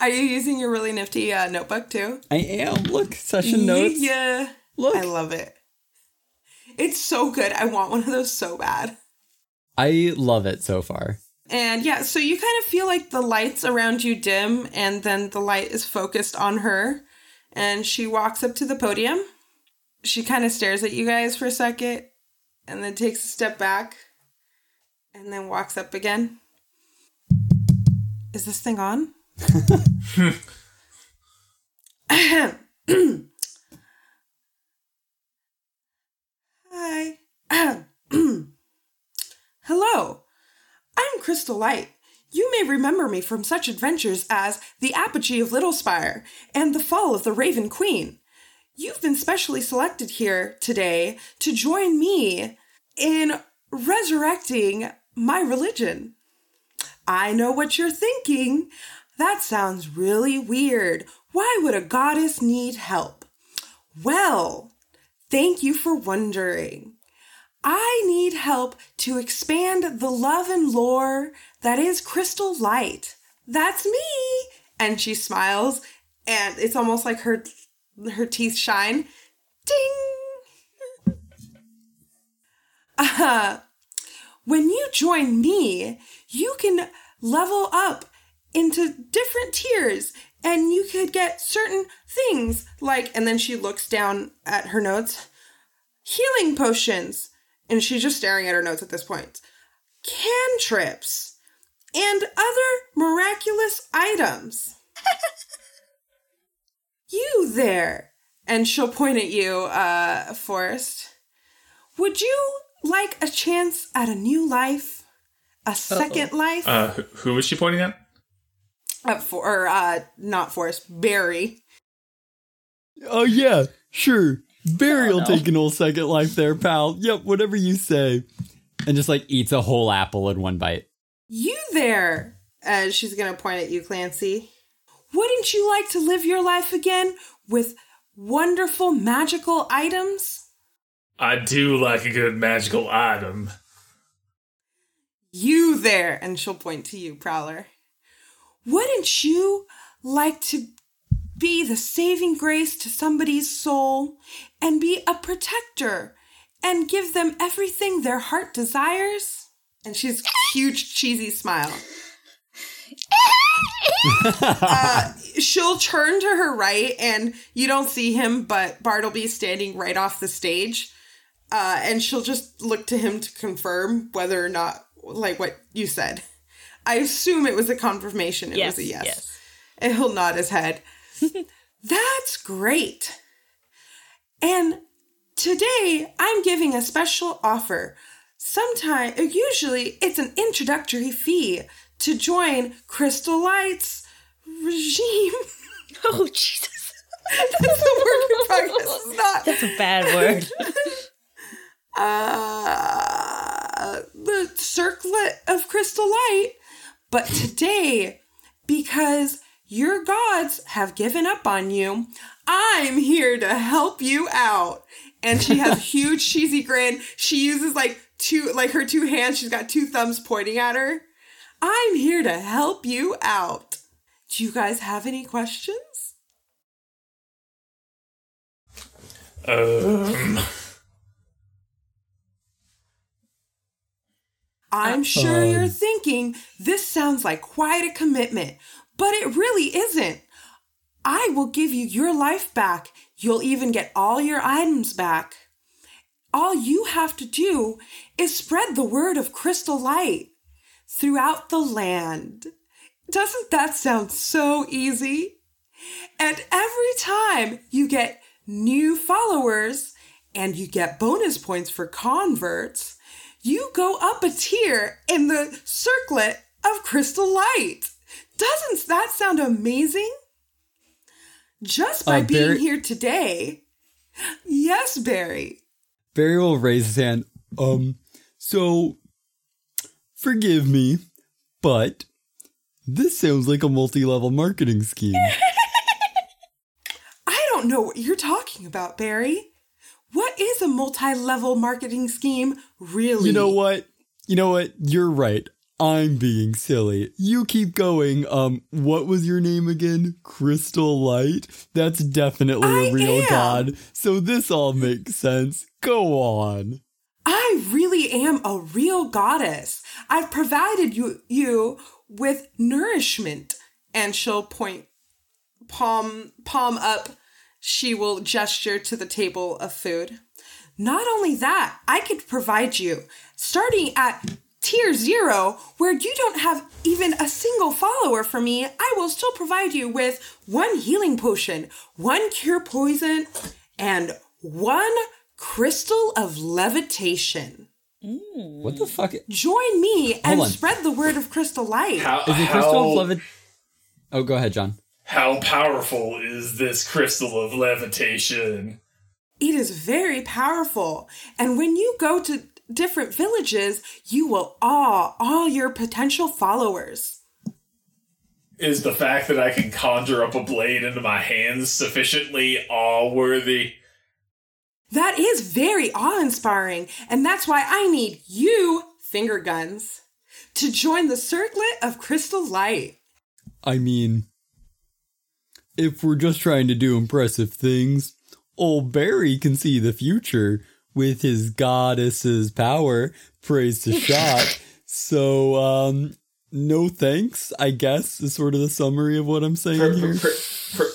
Are you using your really nifty notebook too? I am. Look, session notes. Yeah. Look. I love it. It's so good. I want one of those so bad. I love it so far. And yeah, so you kind of feel like the lights around you dim, and then the light is focused on her, and she walks up to the podium. She kind of stares at you guys for a second, and then takes a step back, and then walks up again. Is this thing on? Hi. Hello. I'm Crystal Light. You may remember me from such adventures as The Apogee of Little Spire and The Fall of the Raven Queen. You've been specially selected here today to join me in resurrecting my religion. I know what you're thinking. That sounds really weird. Why would a goddess need help? Well, thank you for wondering. I need help to expand the love and lore that is Crystal Light. That's me. And she smiles, and it's almost like her teeth shine. Ding. When you join me, you can level up into different tiers, and you could get certain things like, and then she looks down at her notes, healing potions. And she's just staring at her notes at this point. Cantrips. And other miraculous items. You there. And she'll point at you, Forrest. Would you like a chance at a new life? A second life? Who was she pointing at? Not Forrest. Barry. Oh, yeah. Sure. Barry will take an old second life there, pal. Yep, whatever you say. And just, like, eats a whole apple in one bite. You there! She's going to point at you, Clancy. Wouldn't you like to live your life again with wonderful magical items? I do like a good magical item. You there! And she'll point to you, Prowler. Wouldn't you like to be the saving grace to somebody's soul, and be a protector, and give them everything their heart desires? And she's huge, cheesy smile. She'll turn to her right, and you don't see him, but Bartleby's standing right off the stage, and she'll just look to him to confirm whether or not, like, what you said. I assume it was a confirmation. It was a yes. And he'll nod his head. That's great. And today I'm giving a special offer. Usually it's an introductory fee to join Crystal Light's regime. Oh, Jesus. That's the word in progress. It's not. That's a bad word. The circlet of Crystal Light. But today, because your gods have given up on you, I'm here to help you out. And she has a huge cheesy grin. She uses her two hands. She's got two thumbs pointing at her. I'm here to help you out. Do you guys have any questions? I'm sure you're thinking this sounds like quite a commitment. But it really isn't. I will give you your life back. You'll even get all your items back. All you have to do is spread the word of Crystal Light throughout the land. Doesn't that sound so easy? And every time you get new followers and you get bonus points for converts, you go up a tier in the circlet of Crystal Light. Doesn't that sound amazing? Just by being here today. Yes, Barry. Barry will raise his hand. So, forgive me, but this sounds like a multi-level marketing scheme. I don't know what you're talking about, Barry. What is a multi-level marketing scheme, really? You know what? You're right. I'm being silly. You keep going. What was your name again? Crystal Light? That's definitely a real god. So this all makes sense. Go on. I really am a real goddess. I've provided you with nourishment. And she'll point palm up. She will gesture to the table of food. Not only that, I could provide you, starting at tier 0, where you don't have even a single follower from me, I will still provide you with 1 healing potion, 1 cure poison, and 1 crystal of levitation. Mm. What the fuck? Join me spread the word of Crystal Light. Oh, go ahead, John. How powerful is this crystal of levitation? It is very powerful. And when you go to different villages, you will awe all your potential followers. Is the fact that I can conjure up a blade into my hands sufficiently awe-worthy? That is very awe-inspiring, and that's why I need you, finger guns, to join the circlet of Crystal Light. I mean, if we're just trying to do impressive things, old Barry can see the future with his goddess's power, praise to Seshat. So, no thanks, I guess, is sort of the summary of what I'm saying here.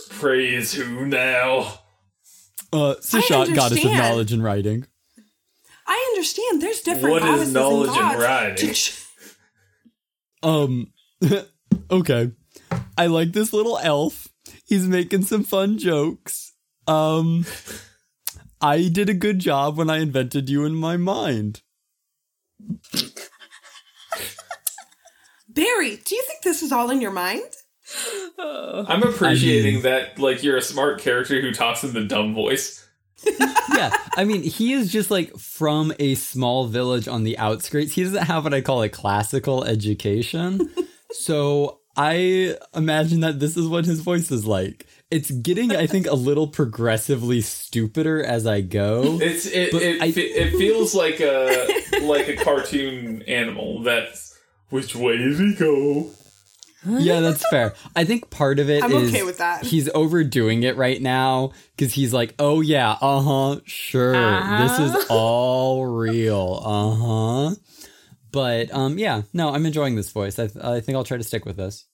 Praise who now? Seshat, goddess of knowledge and writing. I understand. There's different goddesses. What is knowledge and writing? Okay. I like this little elf. He's making some fun jokes. I did a good job when I invented you in my mind. Barry, do you think this is all in your mind? I'm appreciating that, like, you're a smart character who talks in the dumb voice. Yeah, I mean, he is just, like, from a small village on the outskirts. He doesn't have what I call a classical education. So I imagine that this is what his voice is like. It's getting, I think, a little progressively stupider as I go. It feels like a cartoon animal. That's, which way did he go? Yeah, that's fair. I think part of it is okay with that. He's overdoing it right now because he's like, oh yeah, sure, this is all real, But yeah, no, I'm enjoying this voice. I think I'll try to stick with this.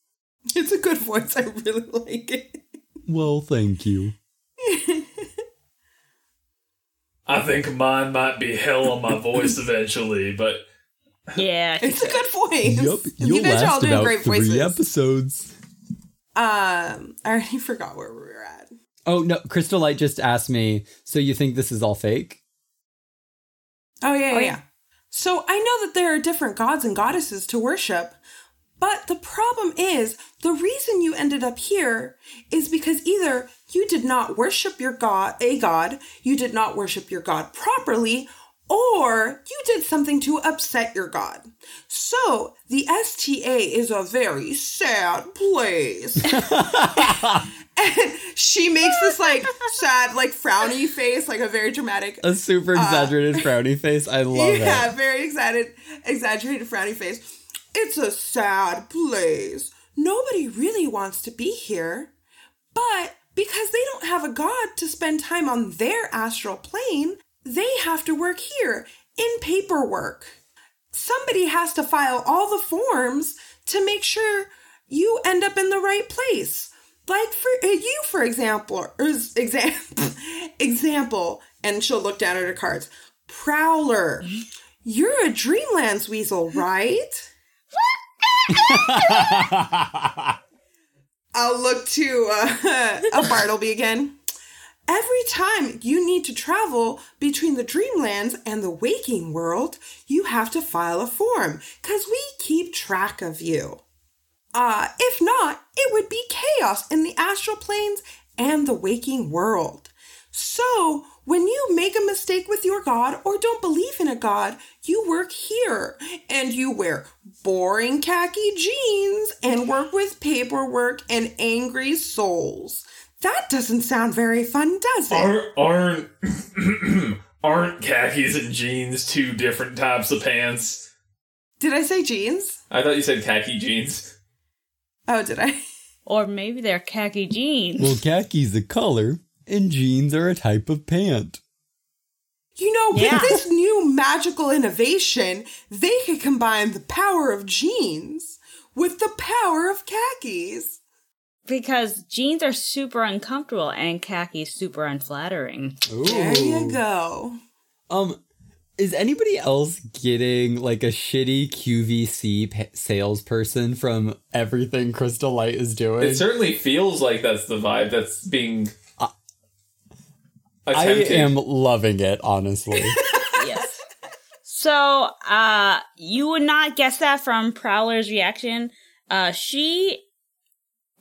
It's a good voice. I really like it. Well, thank you. I think mine might be hell on my voice eventually, but... Yeah. It's a good voice. Yep, you'll last about great 3 episodes. I already forgot where we were at. Oh, no, Crystal Light just asked me, so you think this is all fake? Oh, yeah. So I know that there are different gods and goddesses to worship, but the problem is, the reason you ended up here is because either you did not worship a god, you did not worship your god properly, or you did something to upset your god. So the STA is a very sad place. And she makes this, like, sad, like, frowny face, like a very dramatic... A super exaggerated frowny face. I love it. Yeah, very exaggerated frowny face. It's a sad place. Nobody really wants to be here. But because they don't have a god to spend time on their astral plane, they have to work here in paperwork. Somebody has to file all the forms to make sure you end up in the right place. Like for you, for example, and she'll look down at her cards. Prowler, you're a Dreamland weasel, right? I'll look to a Bartleby again. Every time you need to travel between the Dreamlands and the waking world, you have to file a form because we keep track of you. If not, it would be chaos in the astral planes and the waking world. So, when you make a mistake with your god or don't believe in a god, you work here and you wear boring khaki jeans and work with paperwork and angry souls. That doesn't sound very fun, does it? Aren't khakis and jeans two different types of pants? Did I say jeans? I thought you said khaki jeans. Oh, did I? Or maybe they're khaki jeans. Well, khaki's a color. And jeans are a type of pant. You know, yeah. With this new magical innovation, they could combine the power of jeans with the power of khakis. Because jeans are super uncomfortable and khakis super unflattering. Ooh. There you go. Is anybody else getting like a shitty QVC salesperson from everything Crystal Light is doing? It certainly feels like that's the vibe that's being... attempted. I am loving it, honestly. Yes. So, you would not guess that from Prowler's reaction. She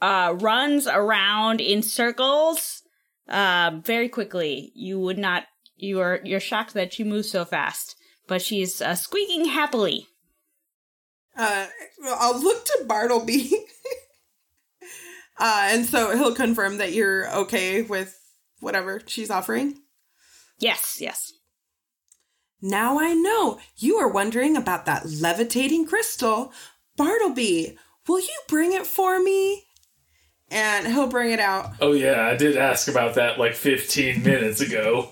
runs around in circles very quickly. You would not. You're shocked that she moves so fast, but she's squeaking happily. I'll look to Bartleby, and so he'll confirm that you're okay with. Whatever she's offering? Yes, yes. Now I know you are wondering about that levitating crystal. Bartleby, will you bring it for me? And he'll bring it out. Oh yeah, I did ask about that like 15 minutes ago.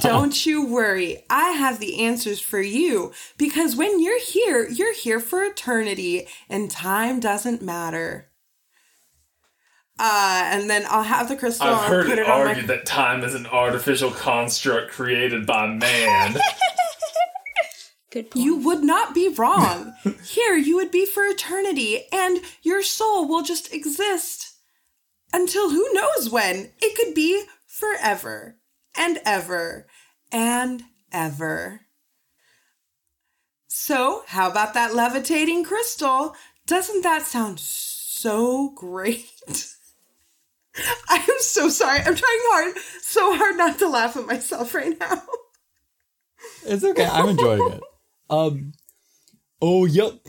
Don't you worry. I have the answers for you. Because when you're here for eternity. And time doesn't matter. And then I'll have the crystal and put it on my... I've heard it argued that time is an artificial construct created by man. Good point. You would not be wrong. Here, you would be for eternity, and your soul will just exist until who knows when. It could be forever and ever and ever. So, how about that levitating crystal? Doesn't that sound so great? I am so sorry. I'm trying so hard not to laugh at myself right now. It's okay. I'm enjoying it. Oh, yup.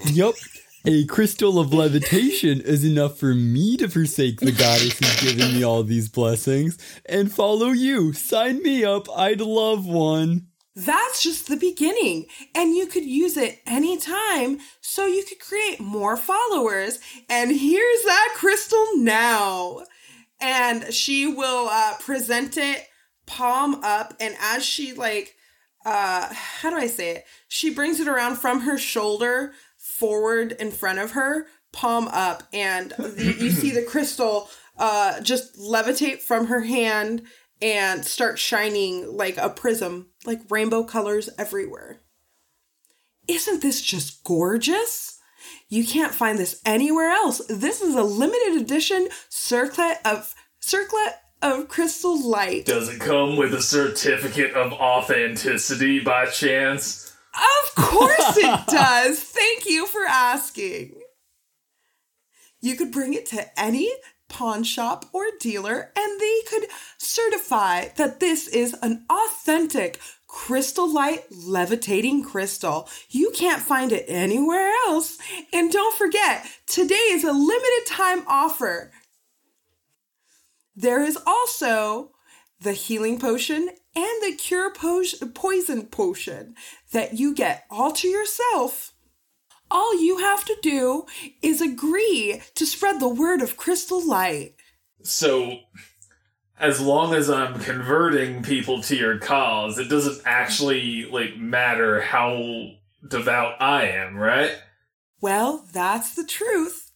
A crystal of levitation is enough for me to forsake the goddess who's giving me all these blessings and follow you. Sign me up. I'd love one. That's just the beginning, and you could use it anytime, so you could create more followers. And here's that crystal now. And she will present it palm up. And as she how do I say it? She brings it around from her shoulder forward in front of her, palm up. And you see the crystal just levitate from her hand and start shining like a prism, like rainbow colors everywhere. Isn't this just gorgeous? You can't find this anywhere else. This is a limited edition circlet of Crystal Light. Does it come with a certificate of authenticity by chance? Of course it does. Thank you for asking. You could bring it to any pawn shop or dealer, and they could certify that this is an authentic Crystal Light levitating crystal. You can't find it anywhere else. And don't forget, today is a limited time offer. There is also the healing potion and the cure poison potion that you get all to yourself. All you have to do is agree to spread the word of Crystal Light. So... as long as I'm converting people to your cause, it doesn't actually, matter how devout I am, right? Well, that's the truth.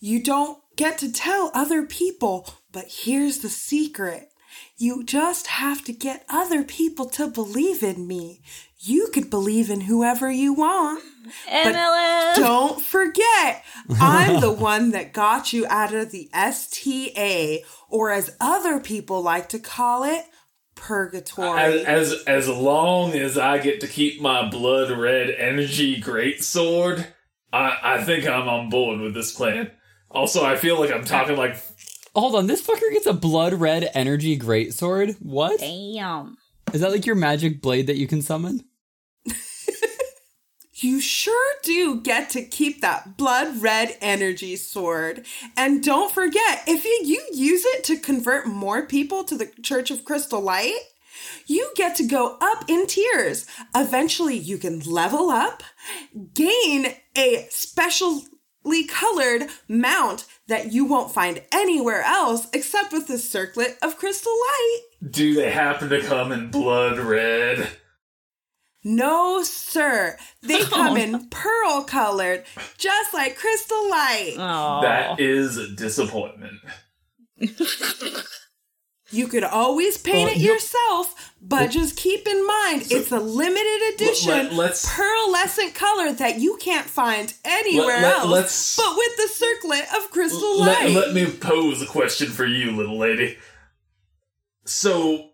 You don't get to tell other people, but here's the secret. You just have to get other people to believe in me. You could believe in whoever you want. MLM! But don't forget, I'm the one that got you out of the STA, or as other people like to call it, purgatory. As long as I get to keep my blood red energy greatsword, I think I'm on board with this plan. Also, I feel like I'm talking like... Hold on, this fucker gets a blood red energy greatsword? What? Damn. Is that like your magic blade that you can summon? You sure do get to keep that blood red energy sword. And don't forget, if you use it to convert more people to the Church of Crystal Light, you get to go up in tiers. Eventually, you can level up, gain a specially colored mount that you won't find anywhere else except with the Circlet of Crystal Light. Do they happen to come in blood red? No, sir. They come in pearl colored, just like Crystal Light. Aww. That is a disappointment. You could always paint it yourself, but just keep in mind, so it's a limited edition pearlescent color that you can't find anywhere else, but with the Circlet of Crystal Light. Let me pose a question for you, little lady. So,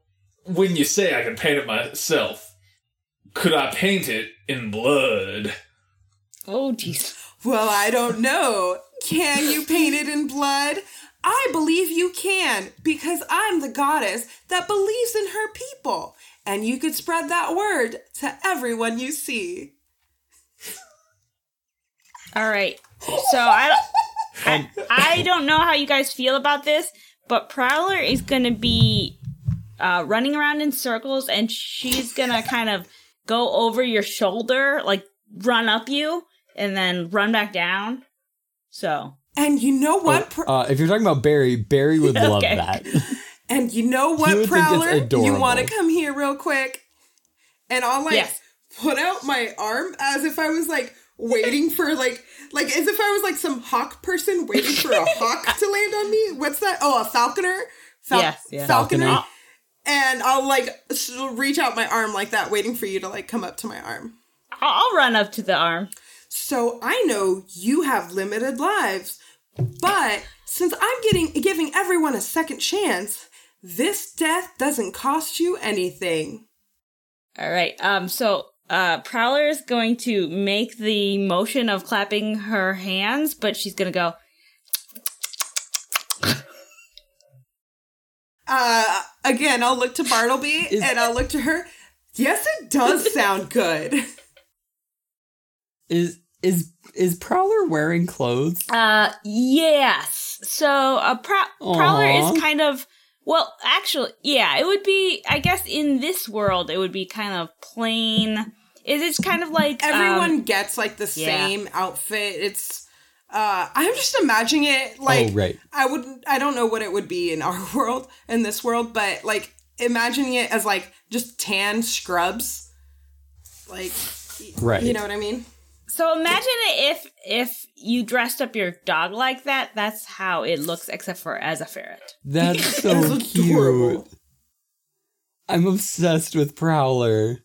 when you say I can paint it myself, could I paint it in blood? Oh, jeez. Well, I don't know. Can you paint it in blood? I believe you can, because I'm the goddess that believes in her people, and you could spread that word to everyone you see. All right. So, I don't know how you guys feel about this, but Prowler is going to be running around in circles, and she's going to kind of go over your shoulder, like run up you, and then run back down. So... And you know what? If you're talking about Barry would love that. And you know what, Prowler? You want to come here real quick? And I'll put out my arm as if I was like waiting for like as if I was like some hawk person waiting for a hawk to land on me. What's that? Oh, a falconer? Falconer. And I'll like reach out my arm like that, waiting for you to like come up to my arm. I'll run up to the arm. So I know you have limited lives, but since I'm giving everyone a second chance, this death doesn't cost you anything. All right. So Prowler is going to make the motion of clapping her hands, but she's going to go. Again, I'll look to Bartleby and I'll look to her. Yes, it does sound good. Is Prowler wearing clothes? Yes. So Prowler is kind of, well, actually, yeah, it would be, I guess in this world, it would be kind of plain. It's kind of like... Everyone gets like the same outfit. It's, I'm just imagining it like, I don't know what it would be in our world, in this world, but like imagining it as like just tan scrubs. Like, you know what I mean? So imagine if you dressed up your dog like that, that's how it looks, except for as a ferret. That's so cute. I'm obsessed with Prowler.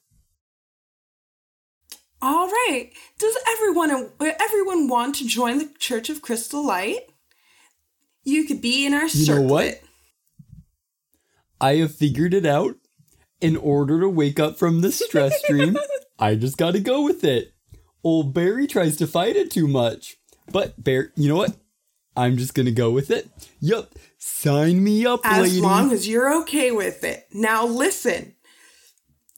All right. Does everyone want to join the Church of Crystal Light? You could be in our circle. You know what? I have figured it out. In order to wake up from this stress dream, I just got to go with it. Old Barry tries to fight it too much. But, Barry, you know what? I'm just going to go with it. Yup. Sign me up, lady. As long as you're okay with it. Now, listen.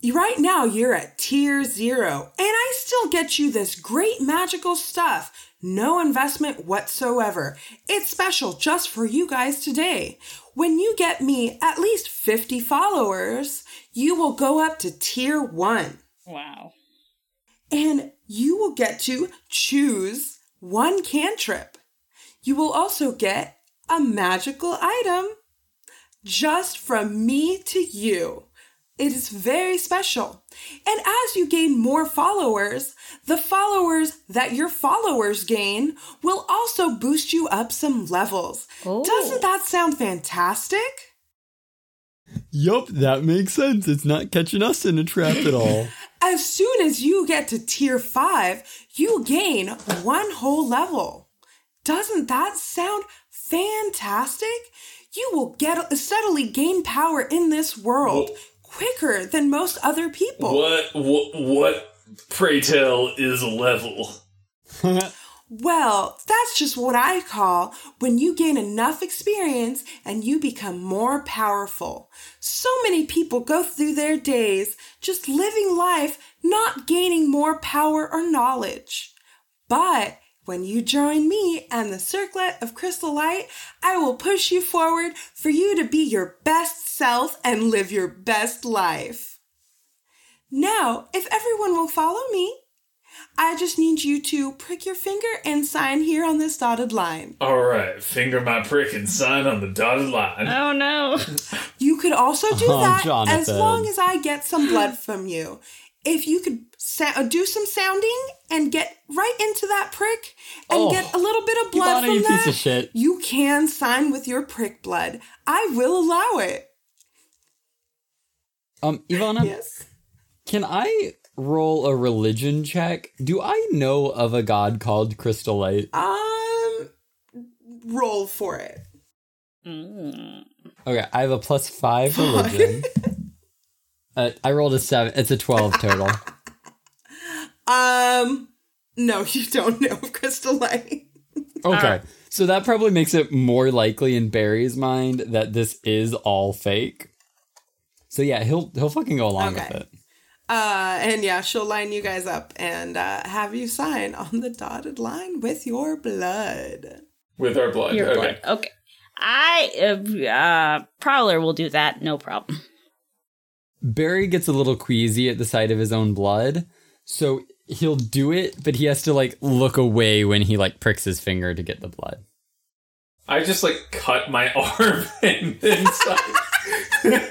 Right now, you're at tier 0. And I still get you this great magical stuff. No investment whatsoever. It's special just for you guys today. When you get me at least 50 followers, you will go up to tier 1. Wow. And you will get to choose one cantrip. You will also get a magical item just from me to you. It is very special. And as you gain more followers, the followers that your followers gain will also boost you up some levels. Oh. Doesn't that sound fantastic? Yup, that makes sense. It's not catching us in a trap at all. As soon as you get to tier 5, you gain one whole level. Doesn't that sound fantastic? You will steadily gain power in this world quicker than most other people. What pray tell, is a level? Well, that's just what I call when you gain enough experience and you become more powerful. So many people go through their days just living life, not gaining more power or knowledge. But when you join me and the Circlet of Crystal Light, I will push you forward for you to be your best self and live your best life. Now, if everyone will follow me, I just need you to prick your finger and sign here on this dotted line. All right, finger my prick and sign on the dotted line. Oh, no. You could also do that Jonathan. As long as I get some blood from you. If you could do some sounding and get right into that prick and get a little bit of blood from that, piece of shit. You can sign with your prick blood. I will allow it. Ivana? Yes? Can I roll a religion check? Do I know of a god called Crystal Light? Roll for it. Mm. Okay, I have a +5 religion. I rolled a 7. It's a 12 total. No, you don't know of Crystal Light. Okay, so that probably makes it more likely in Barry's mind that this is all fake. So yeah, he'll fucking go along with it. And yeah, she'll line you guys up and have you sign on the dotted line with your blood. With our blood. Your blood. Okay. Prowler will do that. No problem. Barry gets a little queasy at the sight of his own blood. So he'll do it, but he has to look away when he pricks his finger to get the blood. I just cut my arm and inside.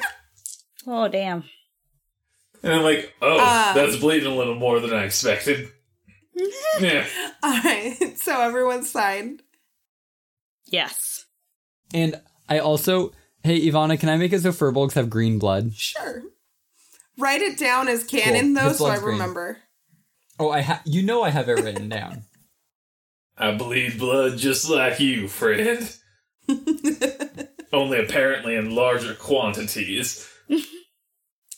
Oh, damn. And I'm that's bleeding a little more than I expected. Yeah. All right, so everyone's signed. Yes. And I also, hey, Ivana, can I make it so Firbolgs have green blood? Sure. Write it down as canon, though, so I remember. Green. Oh, I have it written down. I bleed blood just like you, Fred. Only apparently in larger quantities.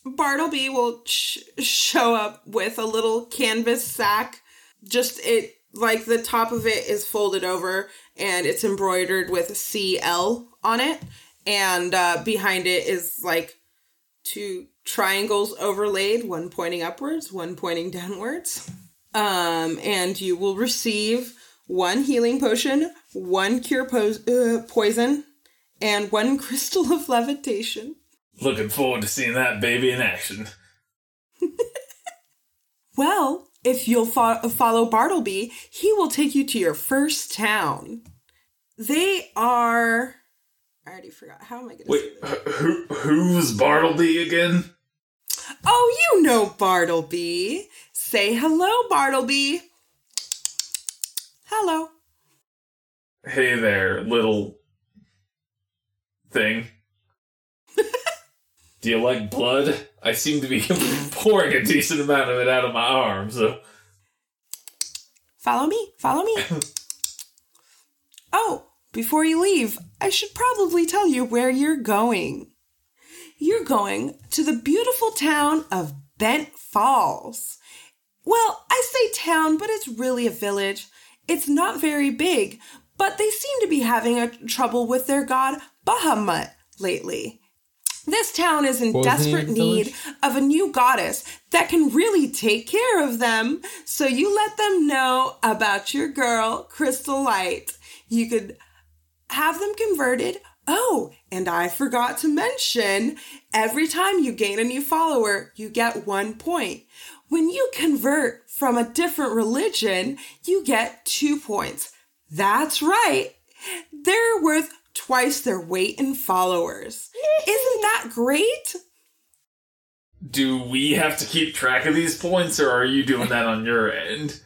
Bartleby will show up with a little canvas sack. Just the top of it is folded over and it's embroidered with a CL on it. And behind it is two triangles overlaid, one pointing upwards, one pointing downwards. And you will receive one healing potion, one cure poison, and one crystal of levitation. Looking forward to seeing that baby in action. Well, if you'll follow Bartleby, he will take you to your first town. They are... I already forgot. How am I going to say this? Wait, who's Bartleby again? Oh, you know Bartleby. Say hello, Bartleby. Hello. Hey there, little... thing. Do you like blood? I seem to be pouring a decent amount of it out of my arm, so... Follow me. Oh, before you leave, I should probably tell you where you're going. You're going to the beautiful town of Bent Falls. Well, I say town, but it's really a village. It's not very big, but they seem to be having trouble with their god Bahamut lately. This town is in desperate need of a new goddess that can really take care of them. So you let them know about your girl, Crystal Light. You could have them converted. Oh, and I forgot to mention, every time you gain a new follower, you get 1 point. When you convert from a different religion, you get 2 points. That's right. They're worth twice their weight in followers. Isn't that great? Do we have to keep track of these points, or are you doing that on your end?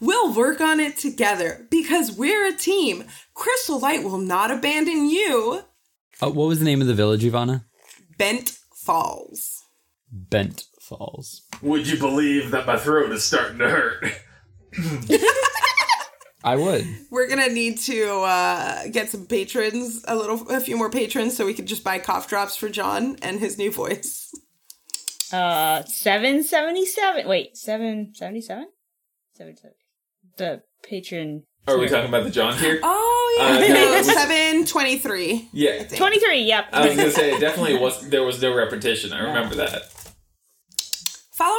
We'll work on it together, because we're a team. Crystal Light will not abandon you. What was the name of the village, Ivana? Bent Falls. Bent Falls. Would you believe that my throat is starting to hurt? I would. We're going to need to get some patrons, a few more patrons, so we could just buy cough drops for John and his new voice. 777. Wait, 777? 777. the patron. Are we talking about the John here? Oh, yeah. No, 723. Yeah. 23, yep. I was going to say, it definitely was, there was no repetition. I remember that. Follow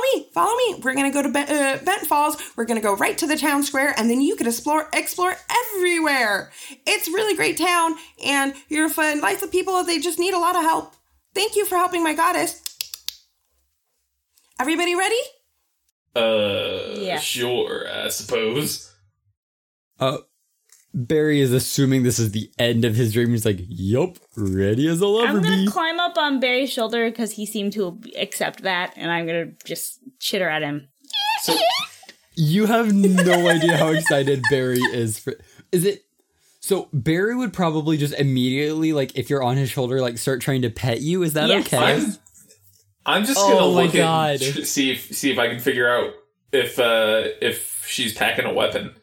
me. We're going to go to Bent Falls. We're going to go right to the town square, and then you can explore everywhere. It's a really great town, and you're fun. Life of people, they just need a lot of help. Thank you for helping my goddess. Everybody ready? Yeah. Sure, I suppose. Barry is assuming this is the end of his dream. He's like, yup, ready as I'll ever be. I'm going to climb up on Barry's shoulder because he seemed to accept that, and I'm going to just chitter at him. So, you have no idea how excited Barry is. So Barry would probably just immediately, like, if you're on his shoulder, like, start trying to pet you. Is that okay? I'm just going to look at see if I can figure out if she's packing a weapon.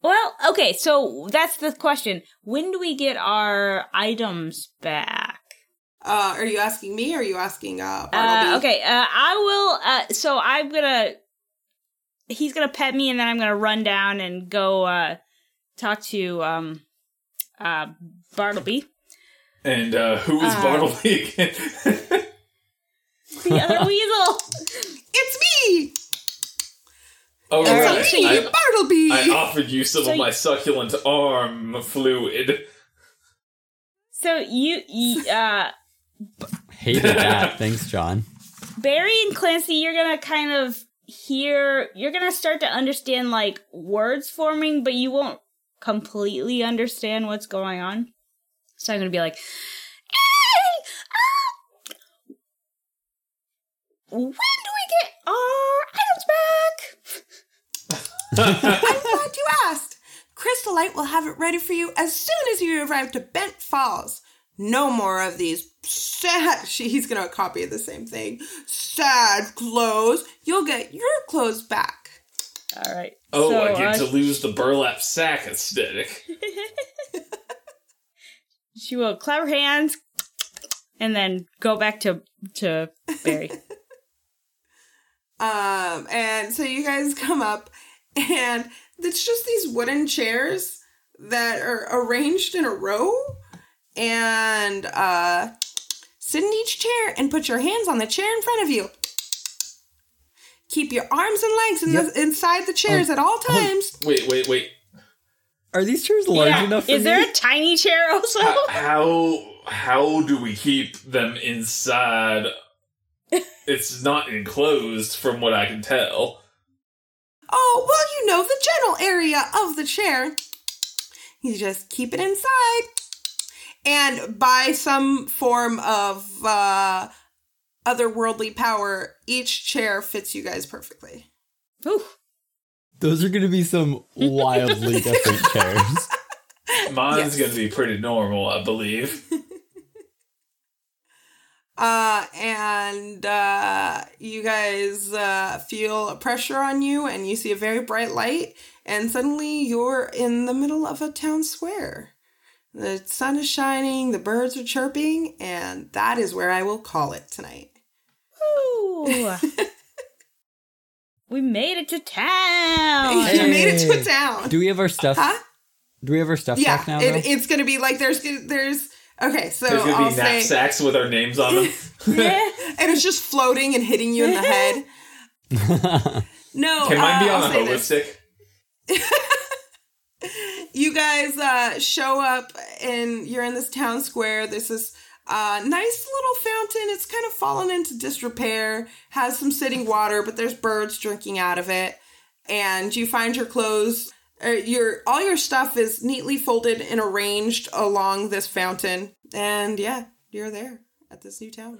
Well, okay, so that's the question. When do we get our items back? Are you asking me or are you asking Bartleby? I will, so I'm gonna, he's gonna pet me and then I'm gonna run down and go talk to Bartleby. And who is Bartleby again? The other weasel! It's me! Oh, right. Bartleby! I offered you some of my succulent arm fluid. So you hated that. Thanks, John. Barry and Clancy, you're gonna kind of hear. You're gonna start to understand like words forming, but you won't completely understand what's going on. So I'm gonna be like, hey, when do we get our items back? I'm glad you asked. Crystal Light will have it ready for you as soon as you arrive to Bent Falls. No more of these sad... He's going to copy the same thing. Sad clothes. You'll get your clothes back. All right. Oh, so, I get to lose the burlap sack aesthetic. She will clap her hands and then go back to Barry. And so you guys come up. And it's just these wooden chairs that are arranged in a row. And sit in each chair and put your hands on the chair in front of you. Keep your arms and legs inside the chairs at all times. Wait. Are these chairs large enough for me? Is there a tiny chair also? How do we keep them inside? It's not enclosed from what I can tell. Oh, well, you know, the general area of the chair. You just keep it inside. And by some form of otherworldly power, each chair fits you guys perfectly. Ooh. Those are going to be some wildly different chairs. Mine's going to be pretty normal, I believe. And you guys feel a pressure on you, and you see a very bright light, and suddenly you're in the middle of a town square. The sun is shining, the birds are chirping, and that is where I will call it tonight. Woo! We made it to town! Hey. You made it to town! Do we have our stuff? Huh? Do we have our stuff back now? It's gonna be like, there's... Okay, so there's gonna be knapsacks with our names on them. Yeah. And it's just floating and hitting you in the head. No, can mine be on a holistic? You guys show up and you're in this town square. There's this nice little fountain. It's kind of fallen into disrepair. Has some sitting water, but there's birds drinking out of it. And you find your clothes. All your stuff is neatly folded and arranged along this fountain, and you're there at this new town.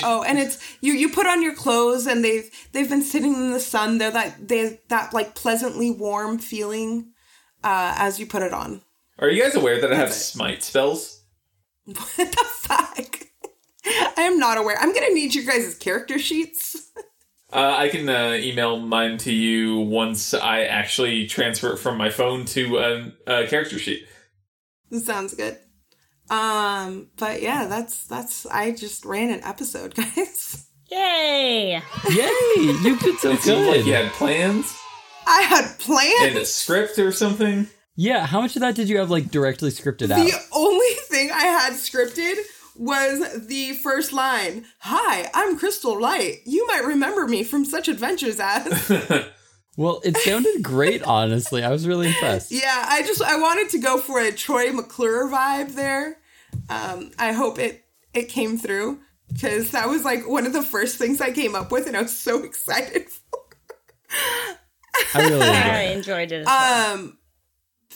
Oh, and it's you put on your clothes, and they've been sitting in the sun. They're that like pleasantly warm feeling as you put it on. Are you guys aware that I have smite spells? What the fuck? I am not aware. I'm gonna need you guys' character sheets. I can email mine to you once I actually transfer it from my phone to a character sheet. Sounds good. But that's. I just ran an episode, guys. Yay! Yay! You did so good. It seemed like you had plans. I I had planned. In a script or something? Yeah, how much of that did you have, like, directly scripted out? The only thing I had scripted was the first line. Hi, I'm Crystal Light. You might remember me from such adventures as... Well, it sounded great, honestly. I was really impressed. Yeah, I wanted to go for a Troy McClure vibe there. I hope it came through, because that was, like, one of the first things I came up with, and I was so excited for. I really enjoyed it as well.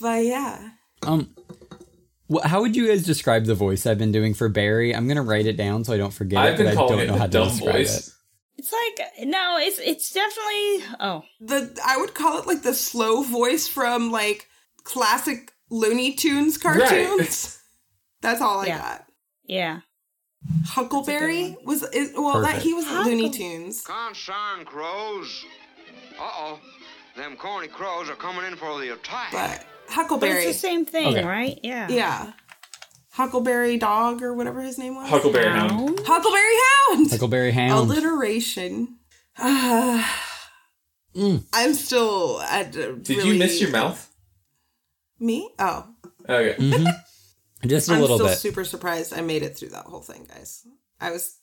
But yeah. How would you guys describe the voice I've been doing for Barry? I'm going to write it down so I don't forget it, but I don't know how to describe it. It's like, no, it's definitely, I would call it like the slow voice from like classic Looney Tunes cartoons. Right. That's all I got. Yeah. Huckleberry he was Looney Tunes. Concern crows. Uh-oh. Them corny crows are coming in for the attack. But Huckleberry. But it's the same thing, right? Yeah. Yeah. Huckleberry Dog or whatever his name was. Huckleberry Hound. Huckleberry Hound. Huckleberry Hound. Alliteration. I'm still at Did you miss your mouth? Me? Oh. Okay. Mm-hmm. Just a little bit. I'm still super surprised I made it through that whole thing, guys. I was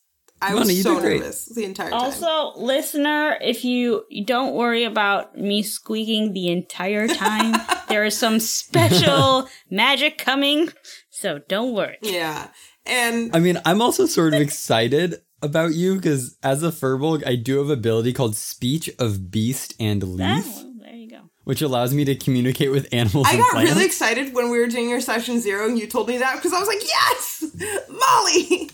so nervous the entire time. Also, listener, if you don't worry about me squeaking the entire time, there is some special magic coming, so don't worry. Yeah, and... I mean, I'm also sort of excited about you, because as a Firbolg, I do have an ability called Speech of Beast and Leaf. Oh, there you go. Which allows me to communicate with animals and plants. I got really excited when we were doing your session 0 and you told me that, because I was like, yes! Molly!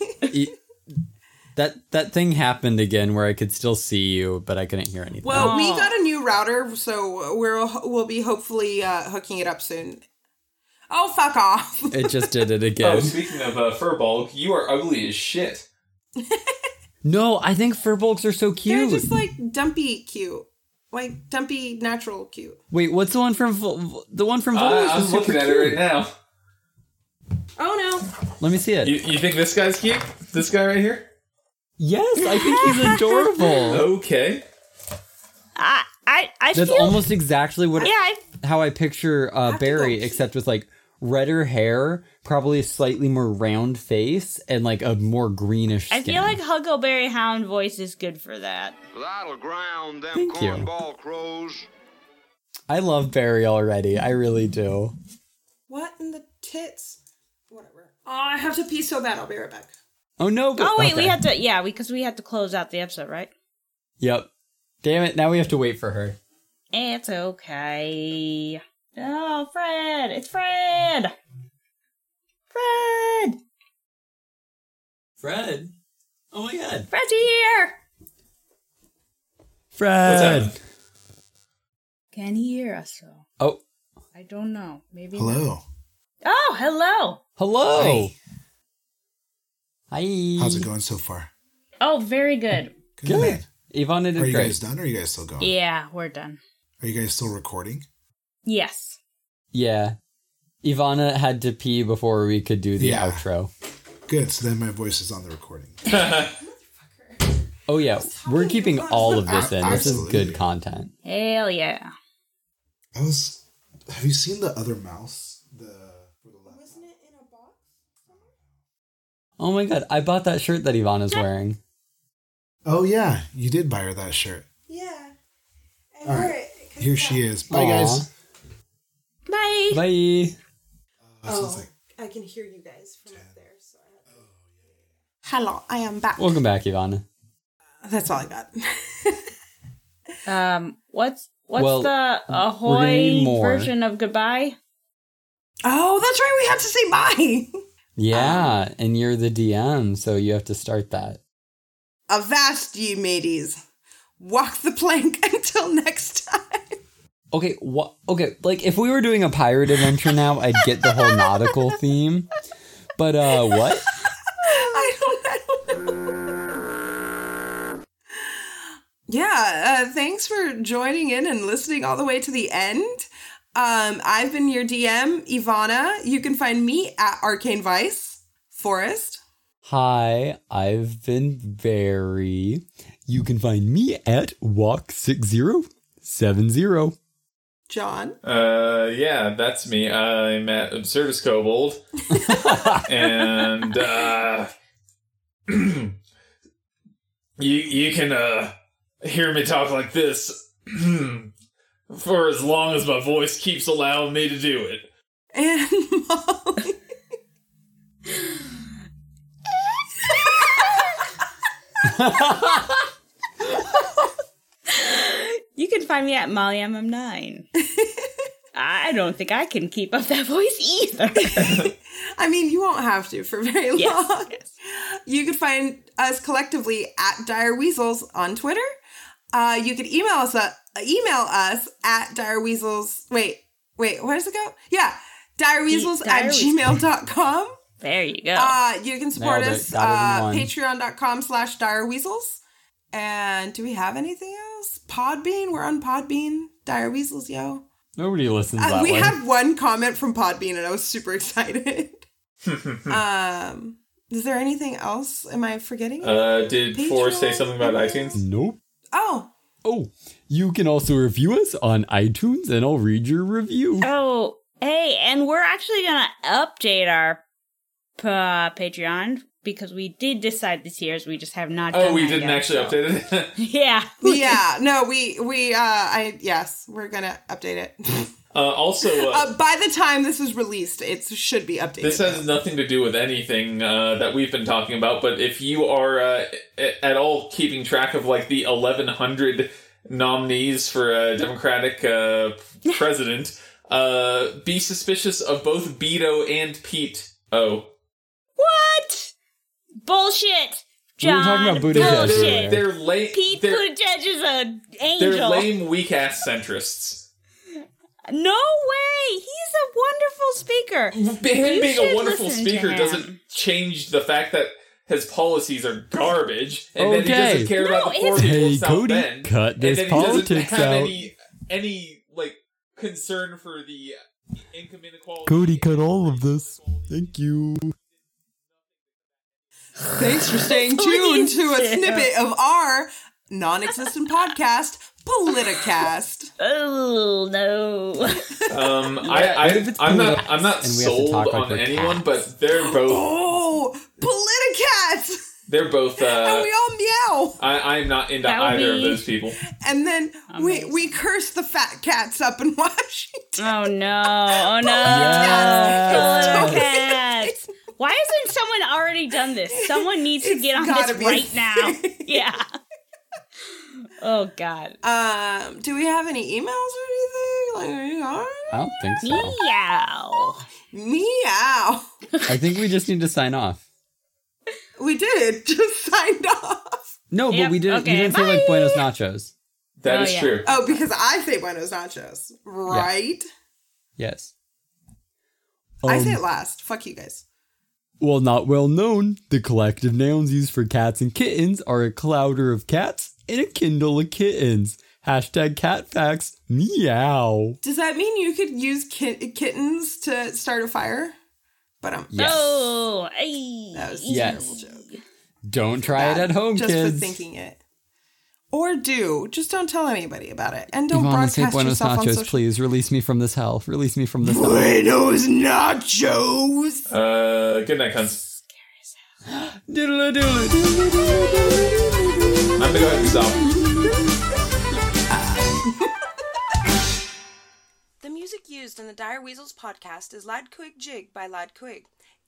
That thing happened again where I could still see you, but I couldn't hear anything. Well, We got a new router, so we'll be hopefully hooking it up soon. Oh, fuck off. It just did it again. Oh, speaking of Firbolg, you are ugly as shit. No, I think Firbolgs are so cute. They're just like dumpy cute. Like dumpy natural cute. Wait, what's the one from Volo's? I'm looking at it right now. Oh, no. Let me see it. You think this guy's cute? This guy right here? Yes, I think he's adorable. Okay. That's almost exactly how I picture Barry, except with like redder hair, probably a slightly more round face, and like a more greenish skin. I feel like Huckleberry Hound voice is good for that. That'll ground them cornball crows. I love Barry already. I really do. What in the tits? Whatever. Oh, I have to pee so bad. I'll be right back. Oh, no. We had to, because we had to close out the episode, right? Yep. Damn it, now we have to wait for her. It's okay. Oh, Fred! It's Fred! Fred! Fred? Oh my god. Fred's here! Fred! What's up? Can he hear us, though? Oh. I don't know. Maybe hello. Not. Oh, hello! Hello! Hey. Hi. How's it going so far? Oh, very good. Good. Yvonne did great. Are you guys done or are you guys still going? Yeah, we're done. Are you guys still recording? Yes. Yeah. Ivana had to pee before we could do the outro. Good. So then my voice is on the recording. Oh, yeah. We're keeping all of this in. Absolutely. This is good content. Hell yeah. Have you seen the other mouse? Wasn't it in a box? Oh my god, I bought that shirt that Ivana's wearing. Oh yeah, you did buy her that shirt. Yeah. I wore it. Here she is. Bye guys. Bye. Bye. I can hear you guys from up there. So I have to... Hello, I am back. Welcome back, Ivana. That's all I got. What's the ahoy version of goodbye? Oh, that's right. We have to say bye. Yeah, and you're the DM, so you have to start that. Avast ye mateys. Walk the plank until next time. Okay, okay, like, if we were doing a pirate adventure now, I'd get the whole nautical theme. But, what? I don't know. Yeah, thanks for joining in and listening all the way to the end. I've been your DM, Ivana. You can find me at Arcane Vice. Forrest. Hi, I've been Barry. You can find me at Walk6070. John. Yeah, that's me. I'm at Service Kobold. And you can hear me talk like this for as long as my voice keeps allowing me to do it. And Molly. You can find me at MollyMM9. I don't think I can keep up that voice either. I mean, you won't have to for very long. Yes. You can find us collectively at Dire Weasels on Twitter. You can email us at Dire Weasels. Wait, where does it go? Yeah, direweasels at gmail.com. There you go. You can support us patreon.com/direweasels. And do we have anything else? Podbean? We're on Podbean. Dire Weasels, yo. Nobody listens to that We one. Had one comment from Podbean, and I was super excited. Is there anything else? Am I forgetting? Did Patreon? Four say something about iTunes? Nope. Oh, you can also review us on iTunes, and I'll read your review. Oh, hey, and we're actually going to update our Patreon, because we did decide the tiers, we just have not done we didn't yet, actually update it? Yeah. No, we're gonna update it. By the time this is released, it should be updated. This has nothing to do with anything that we've been talking about, but if you are at all keeping track of, like, the 1,100 nominees for a Democratic president, be suspicious of both Beto and Pete. Oh. What? Bullshit, John. We were talking about Buttigieg. They're lame. Pete Buttigieg is an angel. They're lame, weak-ass centrists. No way. He's a wonderful speaker. Him being a wonderful speaker doesn't change the fact that his policies are garbage, and then he doesn't care about the poor people in South Bend. Cut this politics out. And then he doesn't have any like concern for the income inequality. Cody, cut all of this. Thank you. Thanks for staying tuned to a snippet of our non-existent podcast, Politicast. Oh no! I'm not sold on anyone, but they're both. Oh, Politicats! They're both. And we all meow. I'm not into either of those people. And then we curse the fat cats up in Washington. Oh no! Politicats. Why hasn't someone already done this? Someone needs to get on this right now. Yeah. Oh, God. Do we have any emails or anything? Like, are you all right? I don't think so. Meow. I think we just need to sign off. We did. Just signed off. No, but we didn't. Okay, you didn't say, like, Buenos Nachos. That is true. Oh, because I say Buenos Nachos, right? Yeah. Yes. I say it last. Fuck you guys. Well, not well known, the collective nouns used for cats and kittens are a clouder of cats and a kindle of kittens. Hashtag cat facts, meow. Does that mean you could use kittens to start a fire? But yes. Oh, ay, that was a terrible joke. Don't try it at home, just kids. Just for thinking it. Or do. Just don't tell anybody about it. And don't broadcast yourself on social... please. Release me from this hell. Release me from this hell. Buenos Nachos! Good night, cunts. Doodle doodle doodle. I'm gonna go ahead and stop. The music used in the Dire Weasels podcast is Lad Quig Jig by Lad Quig.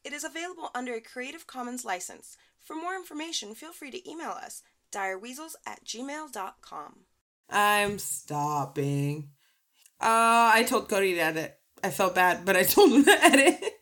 It is available under a Creative Commons license. For more information, feel free to email us direweasels@gmail.com. I'm stopping. I told Cody to edit. I felt bad, but I told him to edit.